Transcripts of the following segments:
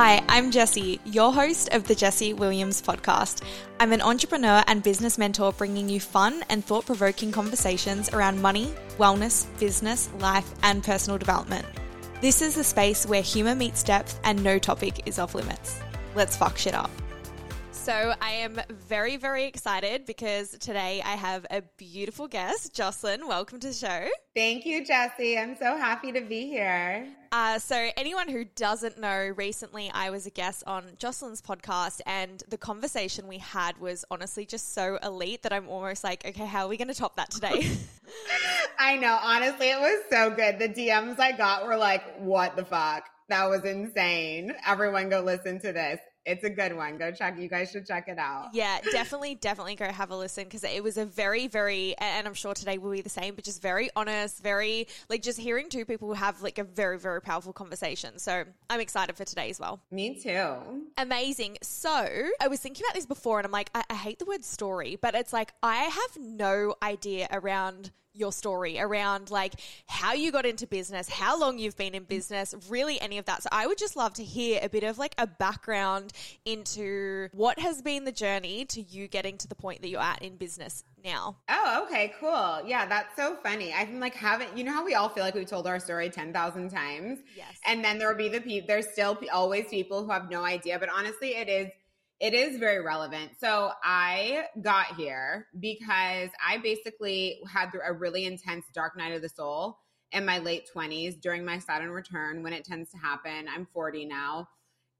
Hi, I'm Jessie, your host of The Jessie Williams Podcast. I'm an entrepreneur and business mentor bringing you fun and thought-provoking conversations around money, wellness, business, life, and personal development. This is the space where humour meets depth and no topic is off limits. Let's fuck shit up. So I am very, very excited because today I have a beautiful guest. Jocelyn, welcome to the show. Thank you, Jessie. I'm so happy to be here. So anyone who doesn't know, recently I was a guest on Jocelyn's podcast and the conversation we had was honestly just so elite that I'm almost like, okay, how are we going to top that today? I know. Honestly, it was so good. The DMs I got were like, what the fuck? That was insane. Everyone go listen to this. It's a good one. Go check. You guys should check it out. Yeah, definitely go have a listen because it was a very, and I'm sure today will be the same, but just very honest, very like just hearing two people have like a very powerful conversation. So I'm excited for today as well. Me too. Amazing. So I was thinking about this before and I'm like, I hate the word story, but it's like I have no idea around your story, around like how you got into business, how long you've been in business, really any of that. So I would just love to hear a bit of like a background into what has been the journey to you getting to the point that you're at in business now. Oh, okay, cool. Yeah, that's so funny. I'm like, you know how we all feel like we've told our story 10,000 times? Yes. And then there'll be there's still always people who have no idea, but honestly, it is very relevant. So I got here because I basically had a really intense dark night of the soul in my late 20s during my Saturn return when it tends to happen. I'm 40 now.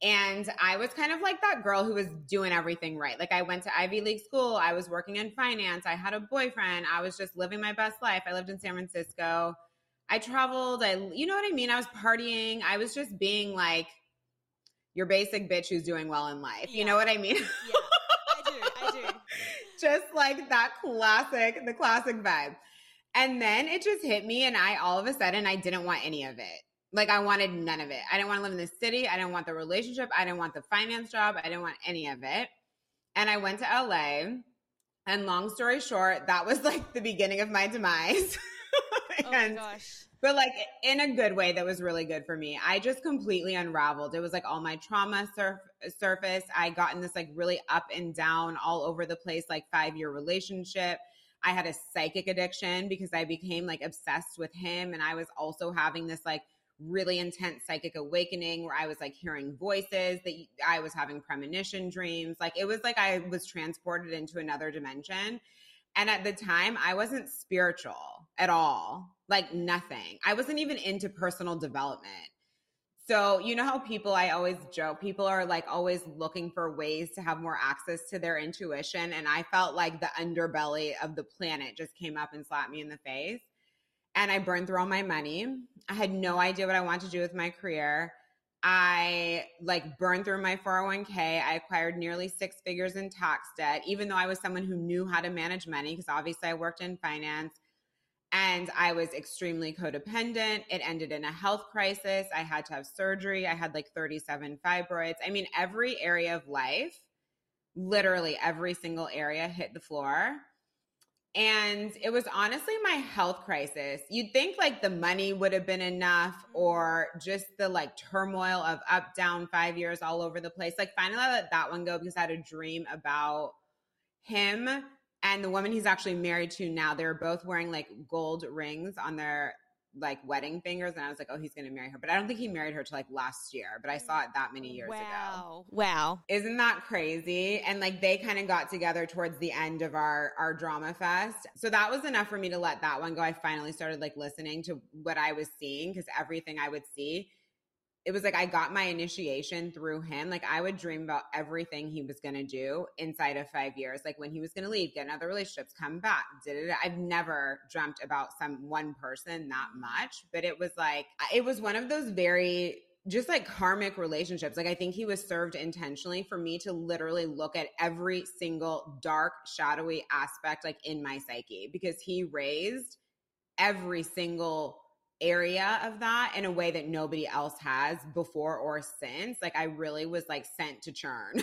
And I was kind of like that girl who was doing everything right. Like I went to Ivy League school. I was working in finance. I had a boyfriend. I was just living my best life. I lived in San Francisco. I traveled. You know what I mean? I was partying. I was just being like, your basic bitch who's doing well in life. Yeah. You know what I mean? Yeah, I do. Just like that the classic vibe. And then it just hit me and all of a sudden, I didn't want any of it. Like I wanted none of it. I didn't want to live in this city. I didn't want the relationship. I didn't want the finance job. I didn't want any of it. And I went to LA and long story short, that was like the beginning of my demise. Oh my gosh. But like in a good way that was really good for me. I just completely unraveled. It was like all my trauma surfaced. I got in this like really up and down all over the place, like 5-year relationship. I had a psychic addiction because I became like obsessed with him. And I was also having this like really intense psychic awakening where I was like hearing voices that I was having premonition dreams. Like it was like I was transported into another dimension. And at the time I wasn't spiritual at all. Like nothing. I wasn't even into personal development. So you know how I always joke, people are like always looking for ways to have more access to their intuition. And I felt like the underbelly of the planet just came up and slapped me in the face. And I burned through all my money. I had no idea what I wanted to do with my career. I like burned through my 401k. I acquired nearly 6 figures in tax debt, even though I was someone who knew how to manage money because obviously I worked in finance. And I was extremely codependent. It ended in a health crisis. I had to have surgery. I had like 37 fibroids. I mean, every area of life, literally every single area hit the floor. And it was honestly my health crisis. You'd think like the money would have been enough or just the like turmoil of up, down, 5 years all over the place. Like finally I let that one go because I had a dream about him and the woman he's actually married to now. They're both wearing like gold rings on their like wedding fingers. And I was like, oh, he's going to marry her. But I don't think he married her till like last year, but I saw it that many years ago. Wow. Isn't that crazy? And like, they kind of got together towards the end of our drama fest. So that was enough for me to let that one go. I finally started like listening to what I was seeing because everything I would see, it was like I got my initiation through him. Like I would dream about everything he was going to do inside of 5 years. Like when he was going to leave, get in other relationships, come back. I've never dreamt about one person that much, but it was one of those very just like karmic relationships. Like I think he was served intentionally for me to literally look at every single dark, shadowy aspect like in my psyche because he raised every single area of that in a way that nobody else has before or since. Like I really was like sent to churn.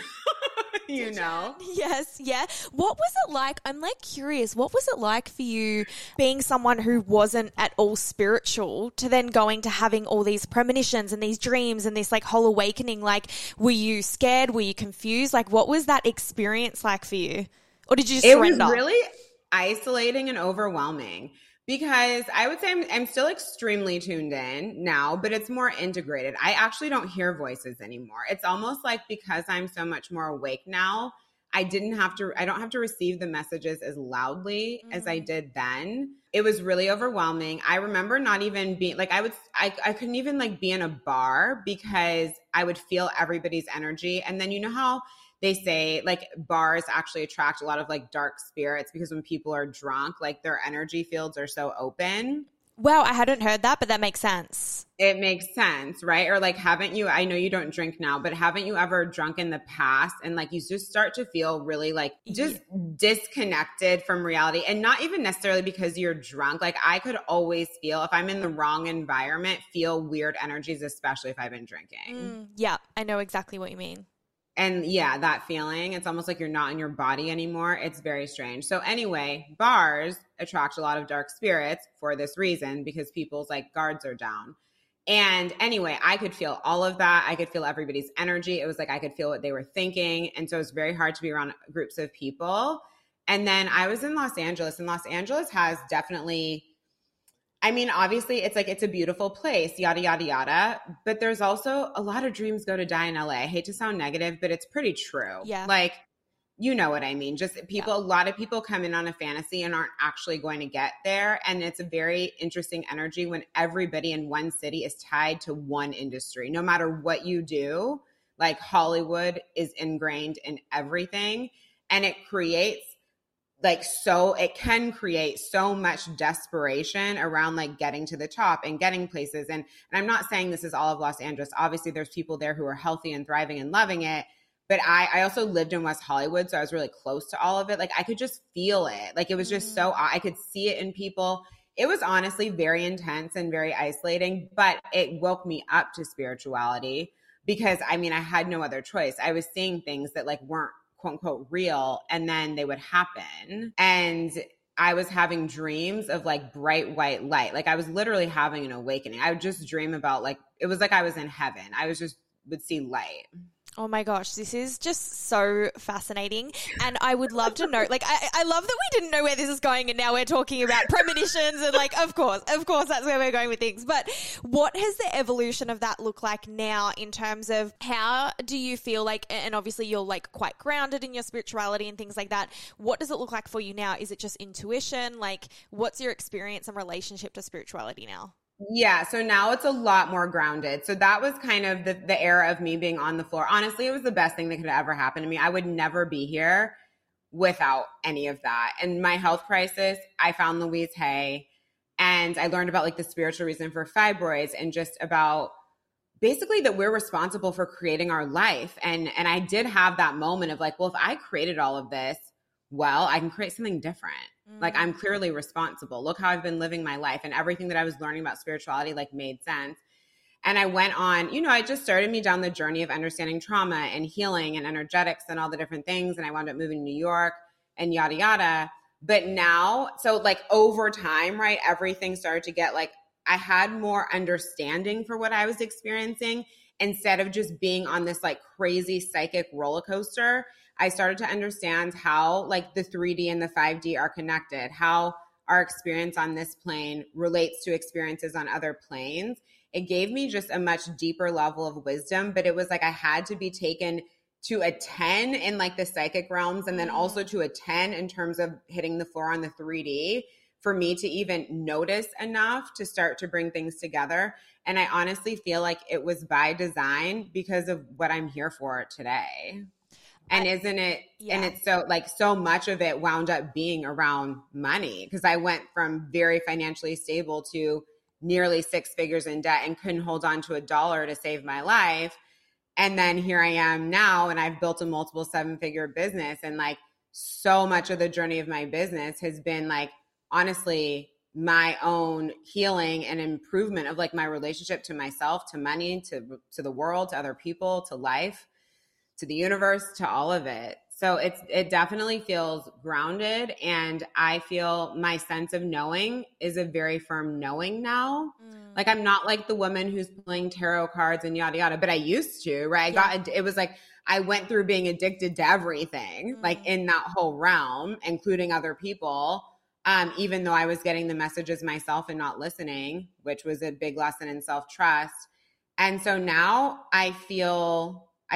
you know. Yes, yeah. What was it like? I'm like curious. What was it like for you being someone who wasn't at all spiritual to then going to having all these premonitions and these dreams and this like whole awakening? Like, were you scared? Were you confused? Like, what was that experience like for you? Or did you just surrender? It was really isolating and overwhelming. Because I would say I'm still extremely tuned in now, but it's more integrated. I actually don't hear voices anymore. It's almost like because I'm so much more awake now, I don't have to receive the messages as loudly as I did then. It was really overwhelming. I remember not even being like, I couldn't even like be in a bar because I would feel everybody's energy. And then you know how they say like bars actually attract a lot of like dark spirits because when people are drunk, like their energy fields are so open. Well, I hadn't heard that, but that makes sense. It makes sense, right? Or like, haven't you, I know you don't drink now, but haven't you ever drunk in the past? And like, you just start to feel really like just disconnected from reality, and not even necessarily because you're drunk. Like I could always feel if I'm in the wrong environment, feel weird energies, especially if I've been drinking. Yeah, I know exactly what you mean. And yeah, that feeling, it's almost like you're not in your body anymore. It's very strange. So anyway, bars attract a lot of dark spirits for this reason, because people's like guards are down. And anyway, I could feel all of that. I could feel everybody's energy. It was like I could feel what they were thinking. And so it's very hard to be around groups of people. And then I was in Los Angeles, and Los Angeles has definitely – I mean, obviously, it's like it's a beautiful place, yada, yada, yada. But there's also a lot of dreams go to die in LA. I hate to sound negative, but it's pretty true. Yeah. Like, you know what I mean. Just people, yeah. A lot of people come in on a fantasy and aren't actually going to get there. And it's a very interesting energy when everybody in one city is tied to one industry. No matter what you do, like Hollywood is ingrained in everything, and it creates it can create so much desperation around like getting to the top and getting places. And I'm not saying this is all of Los Angeles. Obviously, there's people there who are healthy and thriving and loving it. But I also lived in West Hollywood, so I was really close to all of it. Like I could just feel it. Like it was just so – I could see it in people. It was honestly very intense and very isolating, but it woke me up to spirituality because, I mean, I had no other choice. I was seeing things that like weren't quote unquote real, and then they would happen. And I was having dreams of like bright white light. Like I was literally having an awakening. I would just dream about like, it was like I was in heaven. I was just would see light. Oh my gosh, this is just so fascinating. And I would love to know, like, I love that we didn't know where this is going and now we're talking about premonitions and like, of course, that's where we're going with things. But what has the evolution of that look like now in terms of how do you feel like, and obviously you're like quite grounded in your spirituality and things like that. What does it look like for you now? Is it just intuition? Like, what's your experience and relationship to spirituality now? Yeah. So now it's a lot more grounded. So that was kind of the era of me being on the floor. Honestly, it was the best thing that could ever happen to me. I would never be here without any of that. And my health crisis, I found Louise Hay, and I learned about like the spiritual reason for fibroids and just about basically that we're responsible for creating our life. And I did have that moment of like, well, if I created all of this, well, I can create something different. Like I'm clearly responsible. Look how I've been living my life, and everything that I was learning about spirituality like made sense. And I went on, you know, it just started me down the journey of understanding trauma and healing and energetics and all the different things. And I wound up moving to New York and yada, yada. But now, so like over time, right, everything started to get like, I had more understanding for what I was experiencing instead of just being on this like crazy psychic roller coaster. I started to understand how like the 3D and the 5D are connected, how our experience on this plane relates to experiences on other planes. It gave me just a much deeper level of wisdom, but it was like I had to be taken to a 10 in like the psychic realms and then also to a 10 in terms of hitting the floor on the 3D for me to even notice enough to start to bring things together. And I honestly feel like it was by design because of what I'm here for today. And isn't it, yeah. And it's so like so much of it wound up being around money because I went from very financially stable to nearly six figures in debt and couldn't hold on to $1 to save my life. And then here I am now, and I've built a multiple seven-figure business. And like so much of the journey of my business has been like, honestly, my own healing and improvement of like my relationship to myself, to money, to the world, to other people, to life. to the universe, to all of it. So it definitely feels grounded, and I feel my sense of knowing is a very firm knowing now. Mm. Like, I'm not like the woman who's playing tarot cards and yada, yada, but I used to, right? It was like I went through being addicted to everything, like in that whole realm, including other people, even though I was getting the messages myself and not listening, which was a big lesson in self-trust. And so now I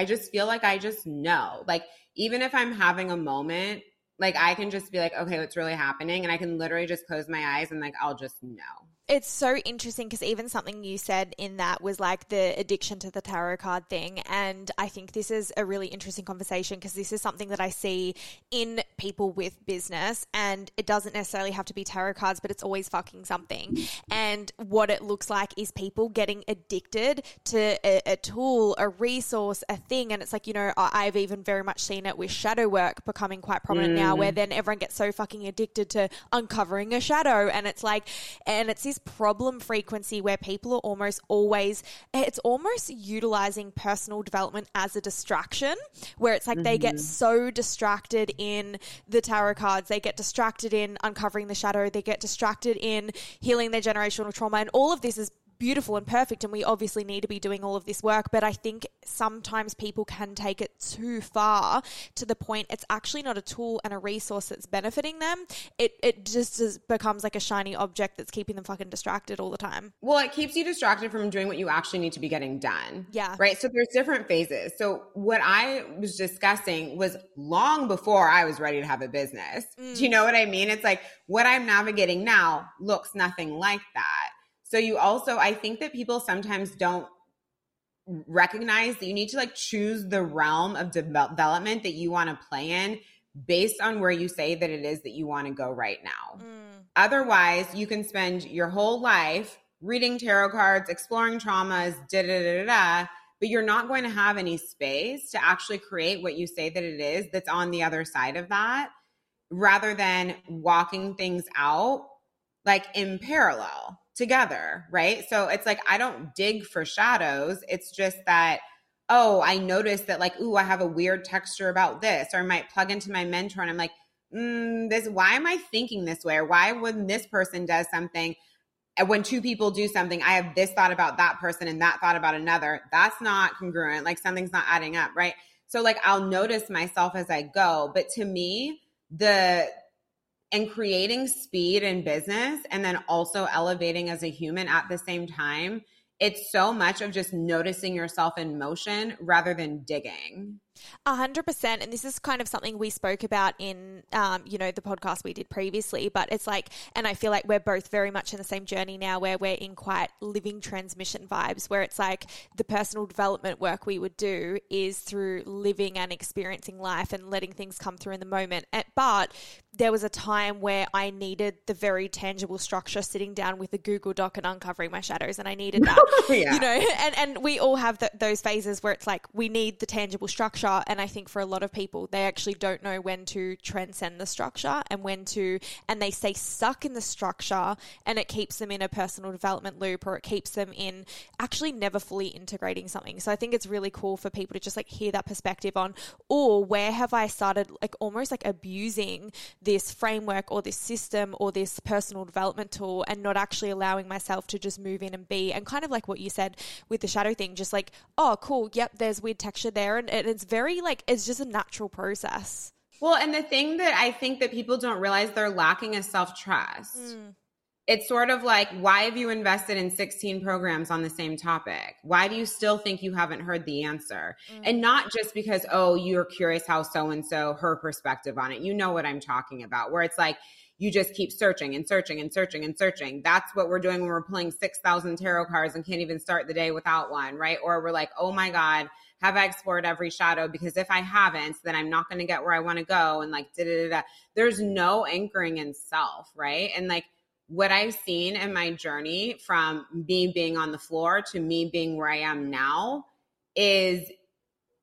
just feel like I just know. Like, even if I'm having a moment, like, I can just be like, okay, what's really happening? And I can literally just close my eyes and, like, I'll just know. It's so interesting because even something you said in that was like the addiction to the tarot card thing. And I think this is a really interesting conversation because this is something that I see in people with business, and it doesn't necessarily have to be tarot cards, but it's always fucking something. And what it looks like is people getting addicted to a tool, a resource, a thing. And it's like, you know, I've even very much seen it with shadow work becoming quite prominent now, where then everyone gets so fucking addicted to uncovering a shadow. And it's like, and it's this problem frequency where people are almost always, it's almost utilizing personal development as a distraction, where it's like they get so distracted in the tarot cards, they get distracted in uncovering the shadow, they get distracted in healing their generational trauma, and all of this is beautiful and perfect, and we obviously need to be doing all of this work, but I think sometimes people can take it too far to the point it's actually not a tool and a resource that's benefiting them. It just becomes like a shiny object that's keeping them fucking distracted all the time. Well, it keeps you distracted from doing what you actually need to be getting done. Yeah. Right? So there's different phases. So what I was discussing was long before I was ready to have a business. Do you know what I mean? It's like what I'm navigating now looks nothing like that. So I think that people sometimes don't recognize that you need to like choose the realm of development that you want to play in based on where you say that it is that you want to go right now. Mm. Otherwise, you can spend your whole life reading tarot cards, exploring traumas, but you're not going to have any space to actually create what you say that it is that's on the other side of that, rather than walking things out like in parallel together, right? So it's like, I don't dig for shadows. It's just that, I noticed that like, I have a weird texture about this, or I might plug into my mentor and I'm like, why am I thinking this way? Or why when this person does something, when two people do something, I have this thought about that person and that thought about another. That's not congruent. Like, something's not adding up, right? So like, I'll notice myself as I go. But to me, and creating speed in business and then also elevating as a human at the same time, it's so much of just noticing yourself in motion rather than digging. 100%. And this is kind of something we spoke about in, the podcast we did previously, but it's like, and I feel like we're both very much in the same journey now where we're in quite living transmission vibes, where it's like the personal development work we would do is through living and experiencing life and letting things come through in the moment. But there was a time where I needed the very tangible structure, sitting down with a Google Doc and uncovering my shadows. And I needed that, and we all have those phases where it's like, we need the tangible structure. And I think for a lot of people, they actually don't know when to transcend the structure and and they stay stuck in the structure, and it keeps them in a personal development loop, or it keeps them in actually never fully integrating something. So I think it's really cool for people to just like hear that perspective on, where have I started like almost like abusing this framework or this system or this personal development tool, and not actually allowing myself to just move in and be, and kind of like what you said with the shadow thing, just like, there's weird texture there. And it's very like, it's just a natural process. Well, and the thing that I think that people don't realize they're lacking is self-trust. It's sort of like, why have you invested in 16 programs on the same topic? Why do you still think you haven't heard the answer? And not just because, you're curious how so-and-so, her perspective on it. You know what I'm talking about, where it's like, you just keep searching and searching and searching and searching. That's what we're doing when we're pulling 6,000 tarot cards and can't even start the day without one, right? Or we're like, oh my God, have I explored every shadow? Because if I haven't, then I'm not going to get where I want to go. And like, there's no anchoring in self, right? And like, what I've seen in my journey from me being on the floor to me being where I am now is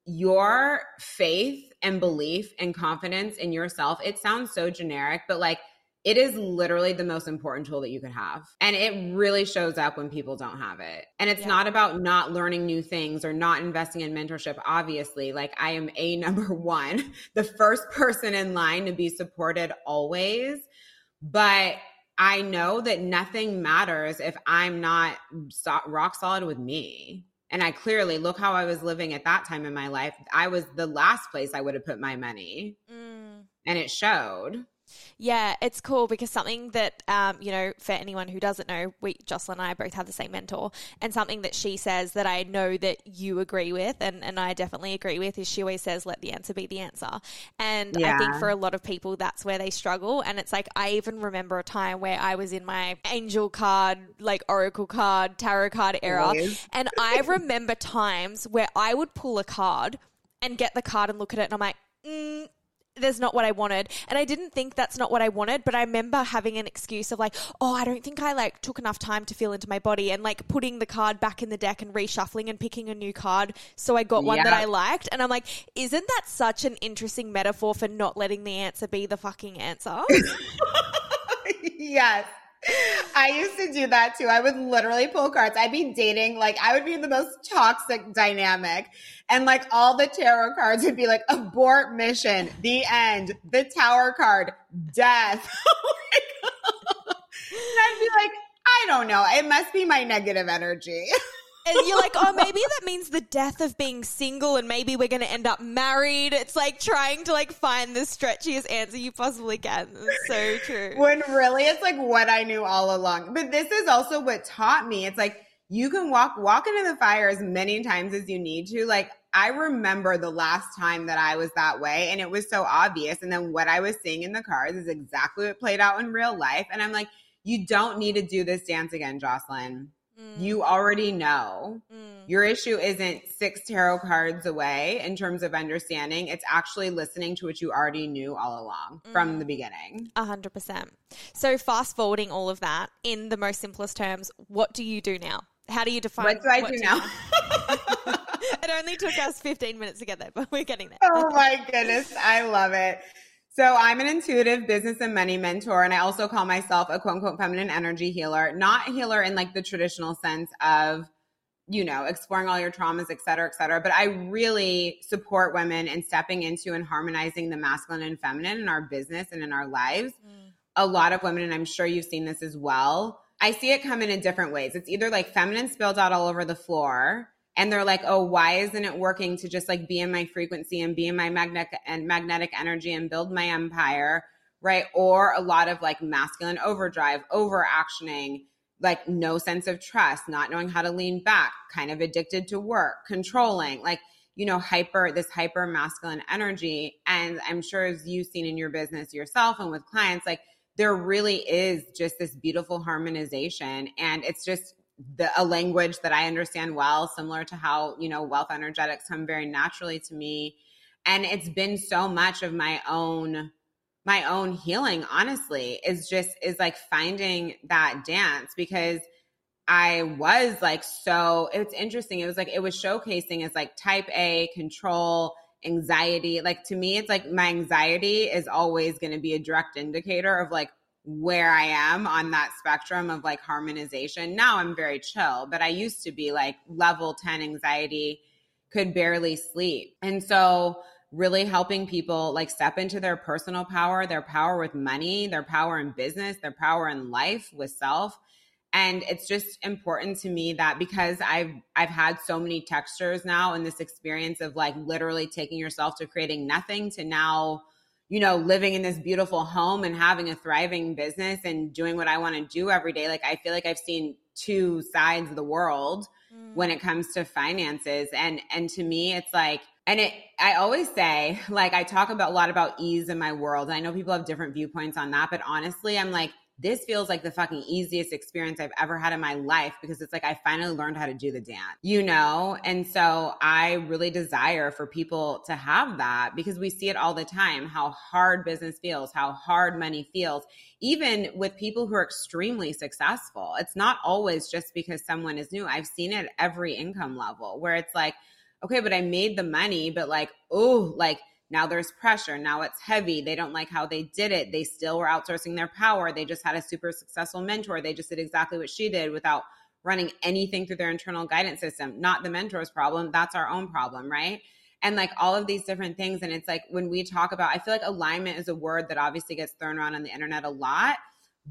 your faith and belief and confidence in yourself. It sounds so generic, but like, It is literally the most important tool that you could have. And it really shows up when people don't have it. And it's not about not learning new things or not investing in mentorship. Obviously, like I am number one, the first person in line to be supported always. But I know that nothing matters if I'm not rock solid with me. And I clearly, look how I was living at that time in my life. I was the last place I would have put my money. Mm. And it showed. Yeah, it's cool because something that, you know, for anyone who doesn't know, Jocelyn and I both have the same mentor, and something that she says that I know that you agree with and I definitely agree with is she always says, let the answer be the answer. And I think for a lot of people, that's where they struggle. And it's like, I even remember a time where I was in my angel card, like oracle card, tarot card era. Yes. And I remember times where I would pull a card and get the card and look at it and I'm like, there's not what I wanted. And I didn't think that's not what I wanted, but I remember having an excuse of like, oh, I don't think I like took enough time to feel into my body, and like putting the card back in the deck and reshuffling and picking a new card. So I got one that I liked. And I'm like, isn't that such an interesting metaphor for not letting the answer be the fucking answer? Yes. I used to do that too. I would literally pull cards. I'd be dating, like I would be in the most toxic dynamic, and like all the tarot cards would be like abort mission, the end, the tower card, death. Oh my God. And I'd be like, I don't know. It must be my negative energy. And you're like, oh, maybe that means the death of being single, and maybe we're going to end up married. It's like trying to like find the stretchiest answer you possibly can. It's so true. When really it's like what I knew all along. But this is also what taught me. It's like you can walk into the fire as many times as you need to. Like I remember the last time that I was that way, and it was so obvious. And then what I was seeing in the cards is exactly what played out in real life. And I'm like, you don't need to do this dance again, Jocelyn. You already know. Your issue isn't 6 tarot cards away in terms of understanding. It's actually listening to what you already knew all along from the beginning. 100%. So fast forwarding all of that in the most simplest terms, what do you do now? How do you define what do I do now? It only took us 15 minutes to get there, but we're getting there. Oh my goodness. I love it. So I'm an intuitive business and money mentor, and I also call myself a quote-unquote feminine energy healer, not healer in like the traditional sense of, you know, exploring all your traumas, et cetera, but I really support women in stepping into and harmonizing the masculine and feminine in our business and in our lives. A lot of women, and I'm sure you've seen this as well, I see it come in different ways. It's either like feminine spilled out all over the floor, and they're like, oh, why isn't it working to just like be in my frequency and be in my magnetic energy and build my empire, right? Or a lot of like masculine overdrive, overactioning, like no sense of trust, not knowing how to lean back, kind of addicted to work, controlling, like, you know, this hyper masculine energy. And I'm sure as you've seen in your business yourself and with clients, like there really is just this beautiful harmonization, and it's just a language that I understand well, similar to how, you know, wealth energetics come very naturally to me. And it's been so much of my own healing, honestly, is like finding that dance, because I was like, so it's interesting. It was like, it was showcasing as like type A, control, anxiety. Like to me, it's like my anxiety is always going to be a direct indicator of like where I am on that spectrum of like harmonization. Now I'm very chill, but I used to be like level 10 anxiety, could barely sleep. And so really helping people like step into their personal power, their power with money, their power in business, their power in life with self. And it's just important to me that because I've had so many textures now in this experience of like literally taking yourself to creating nothing to now, you know, living in this beautiful home and having a thriving business and doing what I want to do every day. Like, I feel like I've seen two sides of the world when it comes to finances. And to me, it's like, I always say, like, I talk about a lot about ease in my world. And I know people have different viewpoints on that, but honestly, I'm like, this feels like the fucking easiest experience I've ever had in my life, because it's like I finally learned how to do the dance, you know? And so I really desire for people to have that, because we see it all the time, how hard business feels, how hard money feels, even with people who are extremely successful. It's not always just because someone is new. I've seen it at every income level where it's like, okay, but I made the money, but like, oh, like Now there's pressure. Now it's heavy. They don't like how they did it. They still were outsourcing their power. They just had a super successful mentor. They just did exactly what she did without running anything through their internal guidance system. Not the mentor's problem. That's our own problem, right? And like all of these different things. And it's like when we talk about, I feel like alignment is a word that obviously gets thrown around on the internet a lot.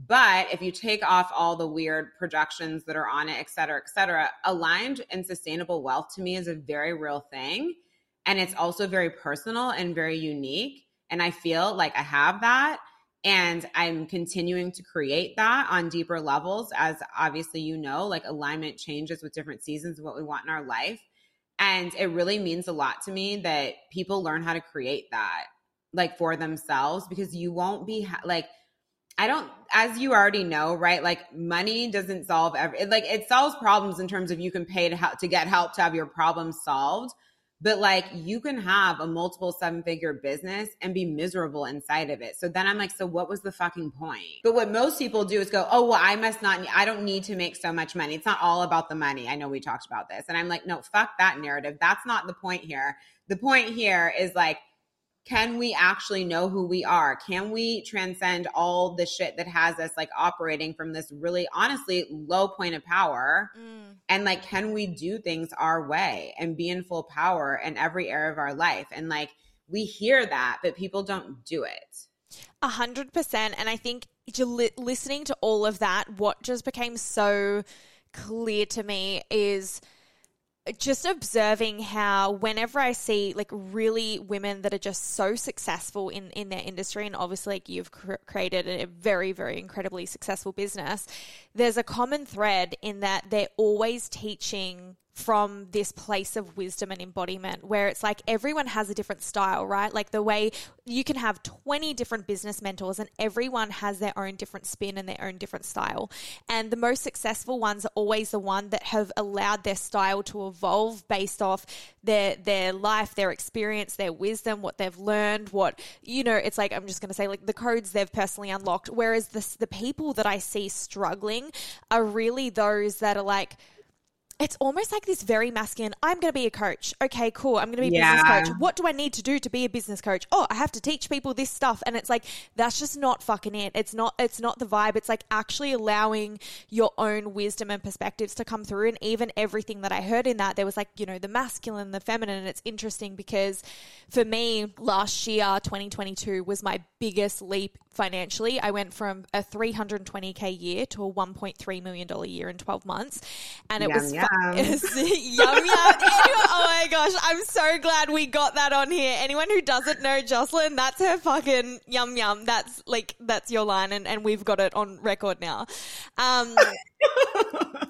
But if you take off all the weird projections that are on it, et cetera, aligned and sustainable wealth to me is a very real thing. And it's also very personal and very unique. And I feel like I have that. And I'm continuing to create that on deeper levels, as obviously you know, like alignment changes with different seasons of what we want in our life. And it really means a lot to me that people learn how to create that like for themselves, because you won't be like, I don't, as you already know, right? Like money doesn't solve every, like it solves problems in terms of you can pay to get help to have your problems solved. But like you can have a multiple seven-figure business and be miserable inside of it. So then I'm like, so what was the fucking point? But what most people do is go, oh, well, I don't need to make so much money. It's not all about the money. I know we talked about this. And I'm like, no, fuck that narrative. That's not the point here. The point here is like, can we actually know who we are? Can we transcend all the shit that has us like operating from this really honestly low point of power? And like, can we do things our way and be in full power in every area of our life? And like, we hear that, but people don't do it. 100%. And I think listening to all of that, what just became so clear to me is just observing how whenever I see like really women that are just so successful in their industry, and obviously like you've created a very, very incredibly successful business, there's a common thread in that they're always teaching from this place of wisdom and embodiment, where it's like everyone has a different style, right? Like the way you can have 20 different business mentors and everyone has their own different spin and their own different style. And the most successful ones are always the ones that have allowed their style to evolve based off their life, their experience, their wisdom, what they've learned, what, you know, it's like, I'm just going to say like the codes they've personally unlocked. Whereas the people that I see struggling are really those that are like, it's almost like this very masculine, I'm going to be a coach. Okay, cool. I'm going to be a business coach. What do I need to do to be a business coach? Oh, I have to teach people this stuff. And it's like, that's just not fucking it. It's not the vibe. It's like actually allowing your own wisdom and perspectives to come through. And even everything that I heard in that, there was like, you know, the masculine, the feminine. And it's interesting because for me, last year, 2022 was my biggest leap financially. I went from a $320K year to a $1.3 million year in 12 months. And it was yum, yum. Oh my gosh, I'm so glad we got that on here. Anyone who doesn't know Jocelyn, that's her fucking yum, yum. That's like, that's your line. And we've got it on record now.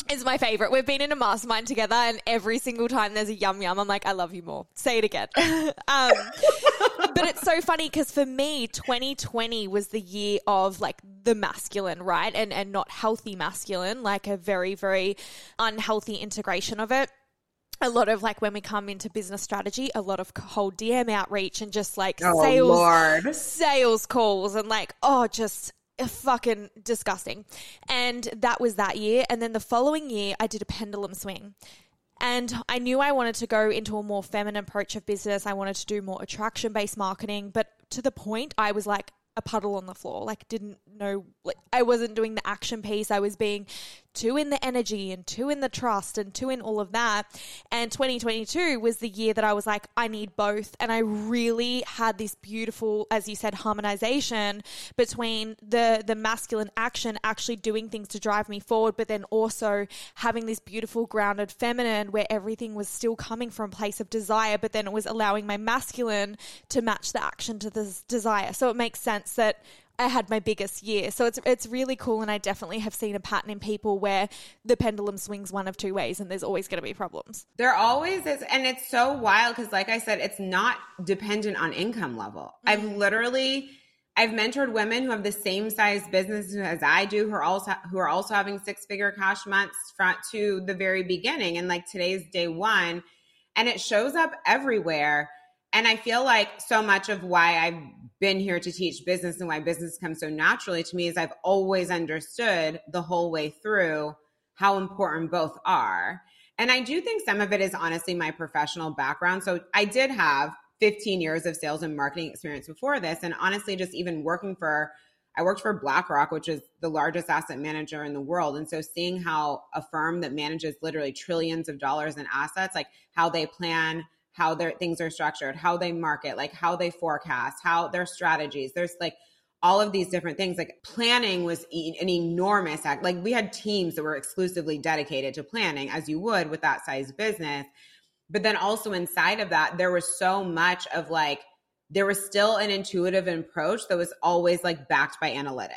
It's my favorite. We've been in a mastermind together and every single time there's a yum, yum, I'm like, I love you more. Say it again. But it's so funny because for me, 2020 was the year of like the masculine, right? And not healthy masculine, like a very, very unhealthy integration of it. A lot of like when we come into business strategy, a lot of cold DM outreach and just like sales calls and like, oh, just fucking disgusting. And that was that year. And then the following year I did a pendulum swing. And I knew I wanted to go into a more feminine approach of business. I wanted to do more attraction-based marketing. But to the point, I was like a puddle on the floor, like didn't know, like I wasn't doing the action piece. I was being too in the energy and too in the trust and too in all of that. And 2022 was the year that I was like, I need both. And I really had this beautiful, as you said, harmonization between the masculine action, actually doing things to drive me forward, but then also having this beautiful grounded feminine where everything was still coming from a place of desire, but then it was allowing my masculine to match the action to this desire. So it makes sense that I had my biggest year. So it's really cool. And I definitely have seen a pattern in people where the pendulum swings one of two ways and there's always going to be problems. There always is. And it's so wild because like I said, it's not dependent on income level. Mm-hmm. I've mentored women who have the same size business as I do, who are also having six-figure cash months front to the very beginning. And like today's day one and it shows up everywhere. And I feel like so much of why I've been here to teach business and why business comes so naturally to me is I've always understood the whole way through how important both are. And I do think some of it is honestly my professional background. So I did have 15 years of sales and marketing experience before this. And honestly, just even working for, I worked for BlackRock, which is the largest asset manager in the world. And so seeing how a firm that manages literally trillions of dollars in assets, like how they plan, how their things are structured, how they market, like how they forecast, how their strategies, there's like all of these different things. Like planning was an enormous act. Like we had teams that were exclusively dedicated to planning, as you would with that size business. But then also inside of that, there was so much of like, there was still an intuitive approach that was always like backed by analytics.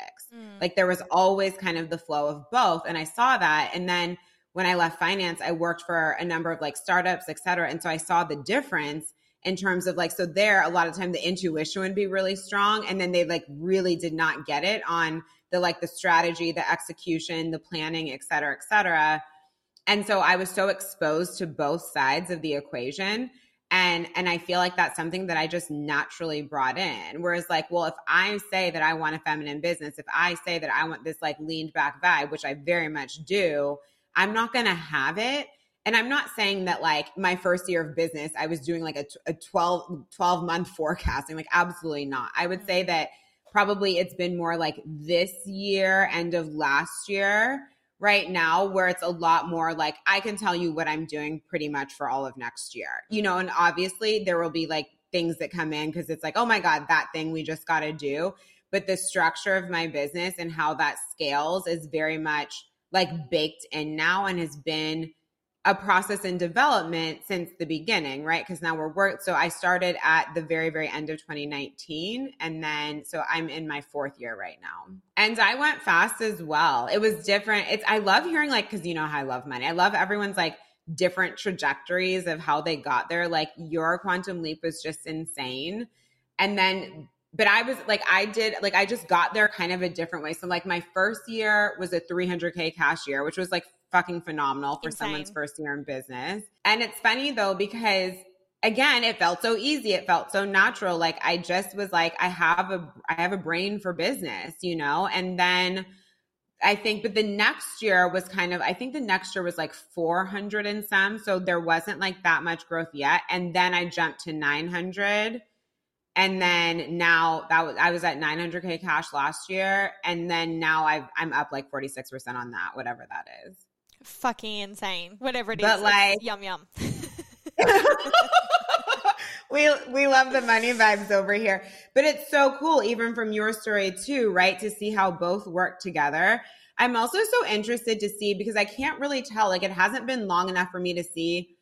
Like there was always kind of the flow of both. And I saw that. And then when I left finance, I worked for a number of like startups, et cetera. And so I saw the difference in terms of like, so there, a lot of time the intuition would be really strong. And then they like really did not get it on the, like the strategy, the execution, the planning, et cetera, et cetera. And so I was so exposed to both sides of the equation. And I feel like that's something that I just naturally brought in. Whereas like, well, if I say that I want a feminine business, if I say that I want this like leaned back vibe, which I very much do, I'm not going to have it. And I'm not saying that like my first year of business, I was doing like a 12-month forecasting, like absolutely not. I would say that probably it's been more like this year, end of last year, right now, where it's a lot more like, I can tell you what I'm doing pretty much for all of next year, you know, and obviously there will be like things that come in because it's like, oh my God, that thing we just got to do. But the structure of my business and how that scales is very much like baked in now and has been a process in development since the beginning, right? Because now we're so I started at the very, very end of 2019. And then, so I'm in my fourth year right now. And I went fast as well. It was different. I love hearing like, because you know how I love money. I love everyone's like different trajectories of how they got there. Like your quantum leap was just insane. And then, but I was like, I just got there kind of a different way. So like my first year was a $300K cash year, which was like fucking phenomenal for someone's first year in business. And it's funny though, because again, it felt so easy. It felt so natural. Like I just was like, I have a brain for business, you know? And then but the next year was kind of, I think the next year was like 400 and some. So there wasn't like that much growth yet. And then I jumped to 900. And then now I was at $900K cash last year. And then now I'm up like 46% on that, whatever that is. Fucking insane. Whatever it is. But like, yum, yum. we love the money vibes over here. But it's so cool, even from your story too, right? To see how both work together. I'm also so interested to see, because I can't really tell, like it hasn't been long enough for me to see.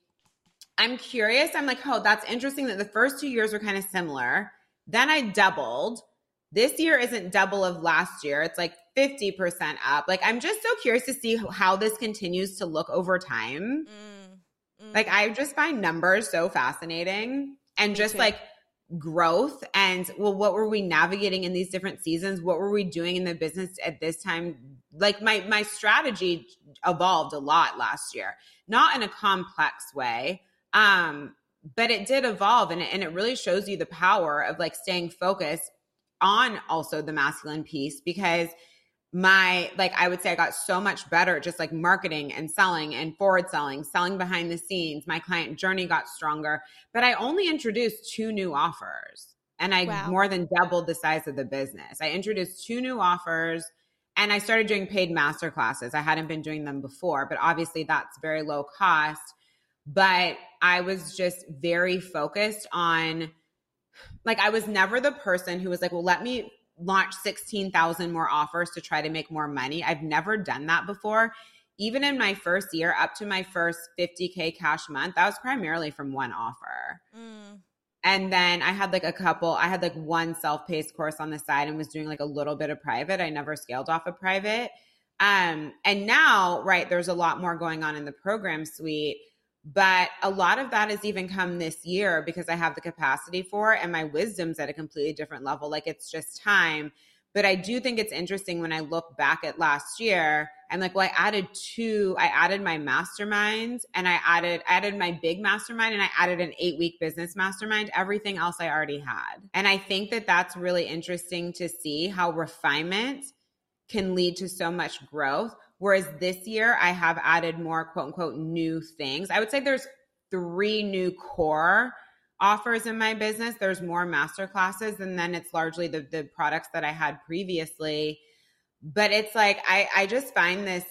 I'm curious. I'm like, oh, that's interesting that the first 2 years were kind of similar. Then I doubled. This year isn't double of last year. It's like 50% up. Like, I'm just so curious to see how this continues to look over time. Like, I just find numbers so fascinating and just like growth and, well, what were we navigating in these different seasons? What were we doing in the business at this time? Like, my strategy evolved a lot last year, not in a complex way. But it did evolve, and it really shows you the power of like staying focused on also the masculine piece, because I would say I got so much better at just like marketing and selling and forward selling behind the scenes. My client journey got stronger, but I only introduced 2 new offers, and I more than doubled the size of the business. I introduced 2 new offers, and I started doing paid masterclasses. I hadn't been doing them before, but obviously that's very low cost. But I was just very focused on, like, I was never the person who was like, well, let me launch 16,000 more offers to try to make more money. I've never done that before. Even in my first year, up to my first $50K cash month, that was primarily from 1 offer. And then I had like one self-paced course on the side and was doing like a little bit of private. I never scaled off of private. And now, right, there's a lot more going on in the program suite. But a lot of that has even come this year because I have the capacity for it, and my wisdom's at a completely different level. Like, it's just time. But I do think it's interesting when I look back at last year, I'm like, well, I added my masterminds, and I added my big mastermind, and I added an 8-week business mastermind, everything else I already had. And I think that that's really interesting to see how refinement can lead to so much growth. Whereas this year, I have added more, quote unquote, new things. I would say there's 3 new core offers in my business. There's more masterclasses, and then it's largely the products that I had previously. But it's like, I just find this,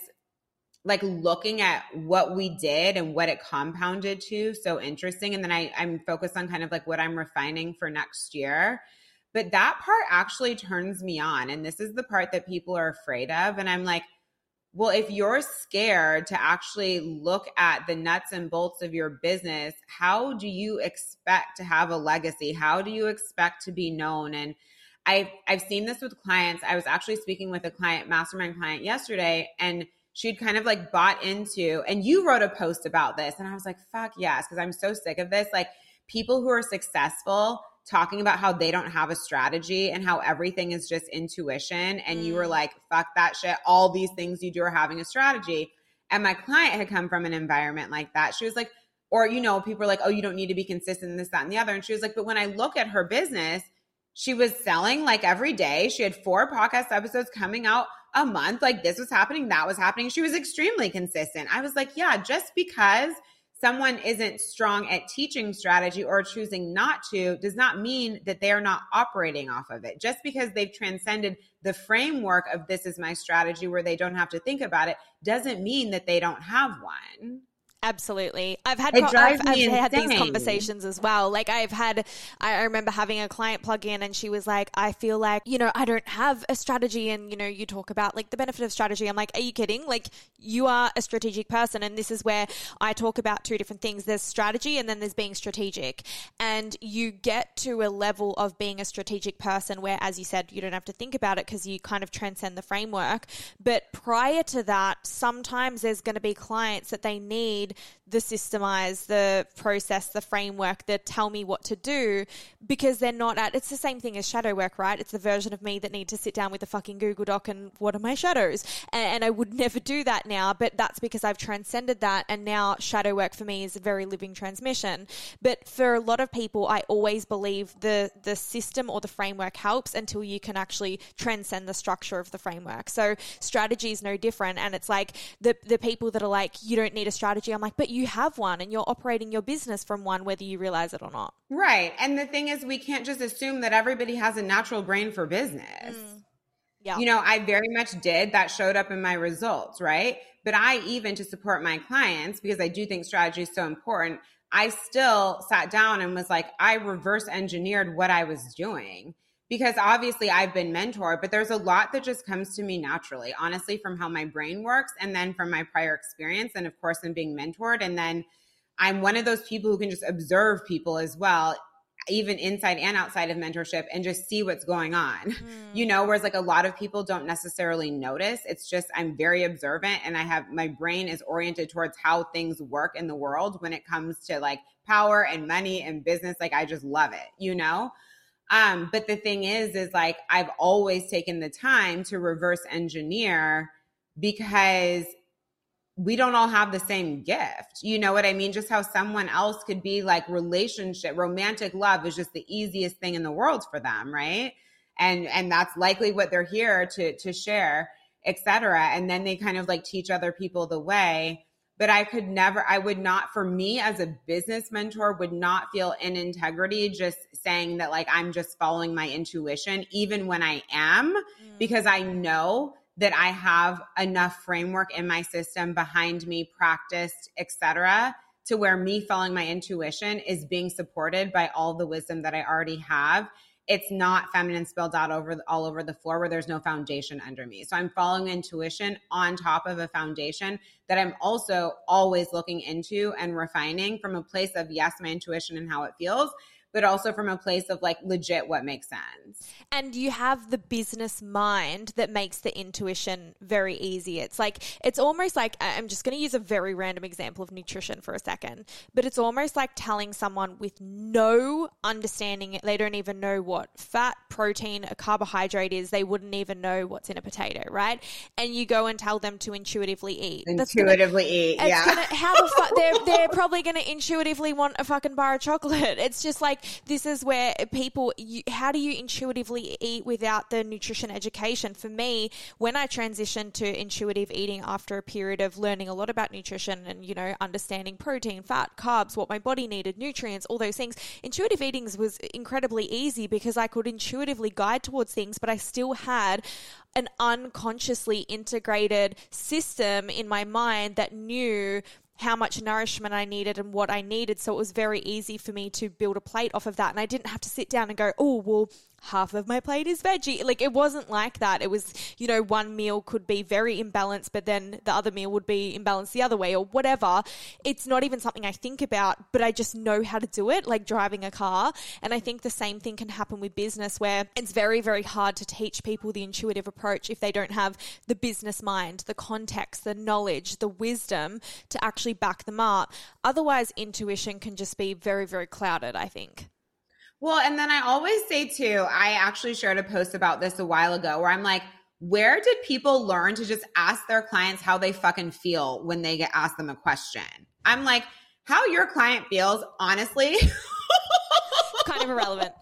like, looking at what we did and what it compounded to so interesting. And then I'm focused on kind of like what I'm refining for next year. But that part actually turns me on. And this is the part that people are afraid of. And I'm like, well, if you're scared to actually look at the nuts and bolts of your business, how do you expect to have a legacy? How do you expect to be known? And I've seen this with clients. I was actually speaking with a client, mastermind client, yesterday, and she'd kind of like bought into, and you wrote a post about this. And I was like, fuck yes, because I'm so sick of this. Like, people who are successful talking about how they don't have a strategy and how everything is just intuition. And you were like, fuck that shit. All these things you do are having a strategy. And my client had come from an environment like that. She was like, or, you know, people are like, oh, you don't need to be consistent in this, that, and the other. And she was like, but when I look at her business, she was selling like every day. She had 4 podcast episodes coming out a month. Like, this was happening, that was happening. She was extremely consistent. I was like, yeah, just because someone isn't strong at teaching strategy or choosing not to does not mean that they are not operating off of it. Just because they've transcended the framework of this is my strategy where they don't have to think about it doesn't mean that they don't have one. Absolutely. I've had these conversations as well. Like, I remember having a client plug in, and she was like, I feel like, you know, I don't have a strategy. And, you know, you talk about like the benefit of strategy. I'm like, are you kidding? Like, you are a strategic person. And this is where I talk about two different things. There's strategy, and then there's being strategic. And you get to a level of being a strategic person where, as you said, you don't have to think about it because you kind of transcend the framework. But prior to that, sometimes there's going to be clients that they need the systemize, the process, the framework, the tell me what to do, because they're not at, it's the same thing as shadow work, right? It's the version of me that need to sit down with a fucking Google Doc and what are my shadows? And I would never do that now, but that's because I've transcended that. And now shadow work for me is a very living transmission. But for a lot of people, I always believe the system or the framework helps until you can actually transcend the structure of the framework. So strategy is no different. And it's like the people that are like, you don't need a strategy. I'm like, but you have one, and you're operating your business from one, whether you realize it or not. Right. And the thing is, we can't just assume that everybody has a natural brain for business. Mm. Yeah. You know, I very much did. That showed up in my results, right? But I even, to support my clients, because I do think strategy is so important, I still sat down and was like, I reverse engineered what I was doing. Because obviously I've been mentored, but there's a lot that just comes to me naturally, honestly, from how my brain works, and then from my prior experience, and of course, I'm being mentored. And then I'm one of those people who can just observe people as well, even inside and outside of mentorship, and just see what's going on, you know, whereas like a lot of people don't necessarily notice. It's just, I'm very observant, and I have, my brain is oriented towards how things work in the world when it comes to like power and money and business. Like, I just love it, you know? But the thing is like, I've always taken the time to reverse engineer, because we don't all have the same gift. You know what I mean? Just how someone else could be like relationship, romantic love is just the easiest thing in the world for them. Right. And that's likely what they're here to share, et cetera. And then they kind of like teach other people the way. But I would not, for me as a business mentor, would not feel in integrity just saying that like I'm just following my intuition, even when I am, because I know that I have enough framework in my system behind me, practiced, et cetera, to where me following my intuition is being supported by all the wisdom that I already have. It's not feminine spilled out all over the floor where there's no foundation under me. So I'm following intuition on top of a foundation that I'm also always looking into and refining from a place of, yes, my intuition and how it feels, but also from a place of like legit what makes sense. And you have the business mind that makes the intuition very easy. It's like, it's almost like, I'm just going to use a very random example of nutrition for a second, but it's almost like telling someone with no understanding, they don't even know what fat, protein, a carbohydrate is, they wouldn't even know what's in a potato, right? And you go and tell them to intuitively eat. How the fuck, they're probably going to intuitively want a fucking bar of chocolate. It's just like, this is where people, how do you intuitively eat without the nutrition education? For me, when I transitioned to intuitive eating after a period of learning a lot about nutrition and, you know, understanding protein, fat, carbs, what my body needed, nutrients, all those things, intuitive eating was incredibly easy because I could intuitively guide towards things, but I still had an unconsciously integrated system in my mind that knew how much nourishment I needed and what I needed. So it was very easy for me to build a plate off of that. And I didn't have to sit down and go, oh, well, half of my plate is veggie. Like, it wasn't like that. It was, you know, one meal could be very imbalanced, but then the other meal would be imbalanced the other way or whatever. It's not even something I think about, but I just know how to do it, like driving a car. And I think the same thing can happen with business, where it's very, very hard to teach people the intuitive approach if they don't have the business mind, the context, the knowledge, the wisdom to actually back them up. Otherwise, intuition can just be very, very clouded, I think. Well, and then I always say too, I actually shared a post about this a while ago where I'm like, where did people learn to just ask their clients how they fucking feel when they get asked them a question? I'm like, how your client feels, honestly, kind of irrelevant.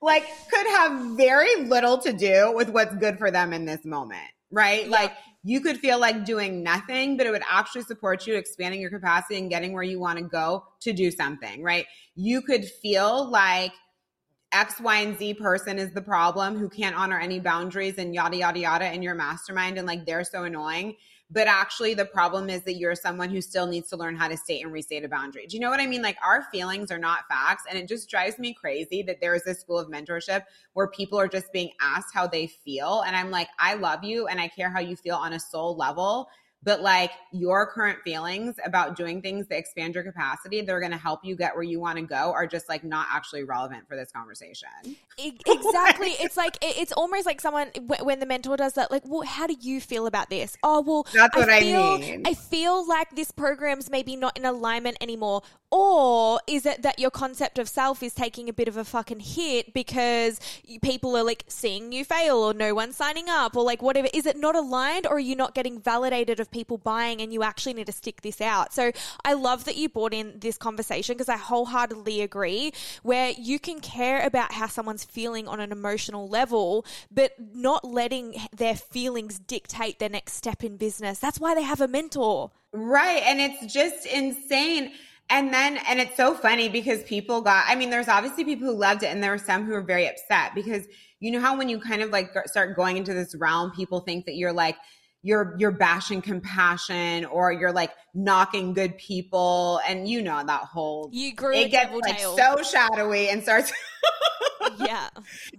Like, could have very little to do with what's good for them in this moment, right? Yeah. Like, you could feel like doing nothing, but it would actually support you expanding your capacity and getting where you want to go to do something, right? You could feel like X, Y, and Z person is the problem who can't honor any boundaries and yada, yada, yada in your mastermind, and like they're so annoying. But actually the problem is that you're someone who still needs to learn how to state and restate a boundary. Do you know what I mean? Like, our feelings are not facts, and it just drives me crazy that there is this school of mentorship where people are just being asked how they feel. And I'm like, I love you and I care how you feel on a soul level, but like, your current feelings about doing things that expand your capacity, they're going to help you get where you want to go, are just like not actually relevant for this conversation. Exactly. It's like, it's almost like someone, when the mentor does that, like, well, how do you feel about this? Oh, well, that's what I mean. I feel like this program's maybe not in alignment anymore. Or is it that your concept of self is taking a bit of a fucking hit because people are like seeing you fail, or no one's signing up, or like whatever? Is it not aligned, or are you not getting validated of people buying and you actually need to stick this out? So I love that you brought in this conversation, because I wholeheartedly agree, where you can care about how someone's feeling on an emotional level, but not letting their feelings dictate their next step in business. That's why they have a mentor. Right. And it's just insane. And it's so funny because people there's obviously people who loved it, and there were some who were very upset, because you know how when you kind of like start going into this realm, people think that you're like, you're bashing compassion, or you're like knocking good people. And you know, that whole, it gets like so shadowy and starts. Yeah.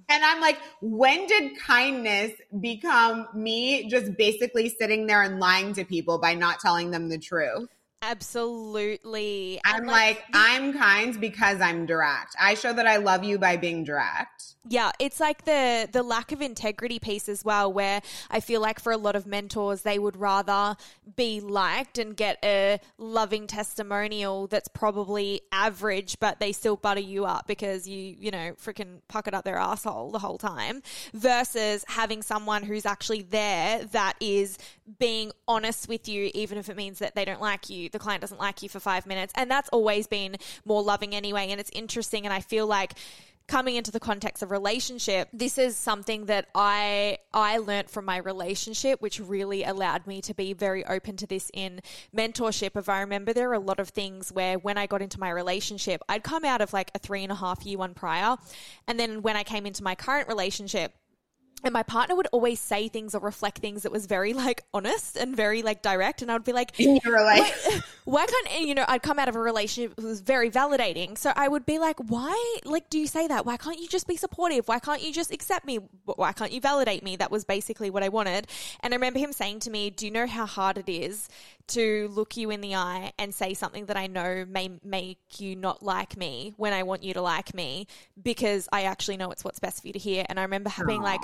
And I'm like, when did kindness become me just basically sitting there and lying to people by not telling them the truth? Absolutely. I'm like, I'm kind because I'm direct. I show that I love you by being direct. Yeah, it's like the lack of integrity piece as well, where I feel like for a lot of mentors, they would rather be liked and get a loving testimonial that's probably average, but they still butter you up because you know, freaking puck it up their asshole the whole time, versus having someone who's actually there that is being honest with you, even if it means that they don't like you, the client doesn't like you for 5 minutes. And that's always been more loving anyway. And it's interesting. And I feel like, coming into the context of relationship, this is something that I learned from my relationship, which really allowed me to be very open to this in mentorship. If I remember, there are a lot of things where when I got into my relationship, I'd come out of like a 3.5 year one prior. And then when I came into my current relationship, and my partner would always say things or reflect things that was very like honest and very like direct. And I would be like, why can't, you know, I'd come out of a relationship that was very validating. So I would be like, why, like, do you say that? Why can't you just be supportive? Why can't you just accept me? Why can't you validate me? That was basically what I wanted. And I remember him saying to me, do you know how hard it is to look you in the eye and say something that I know may make you not like me when I want you to like me, because I actually know it's what's best for you to hear? And I remember being like,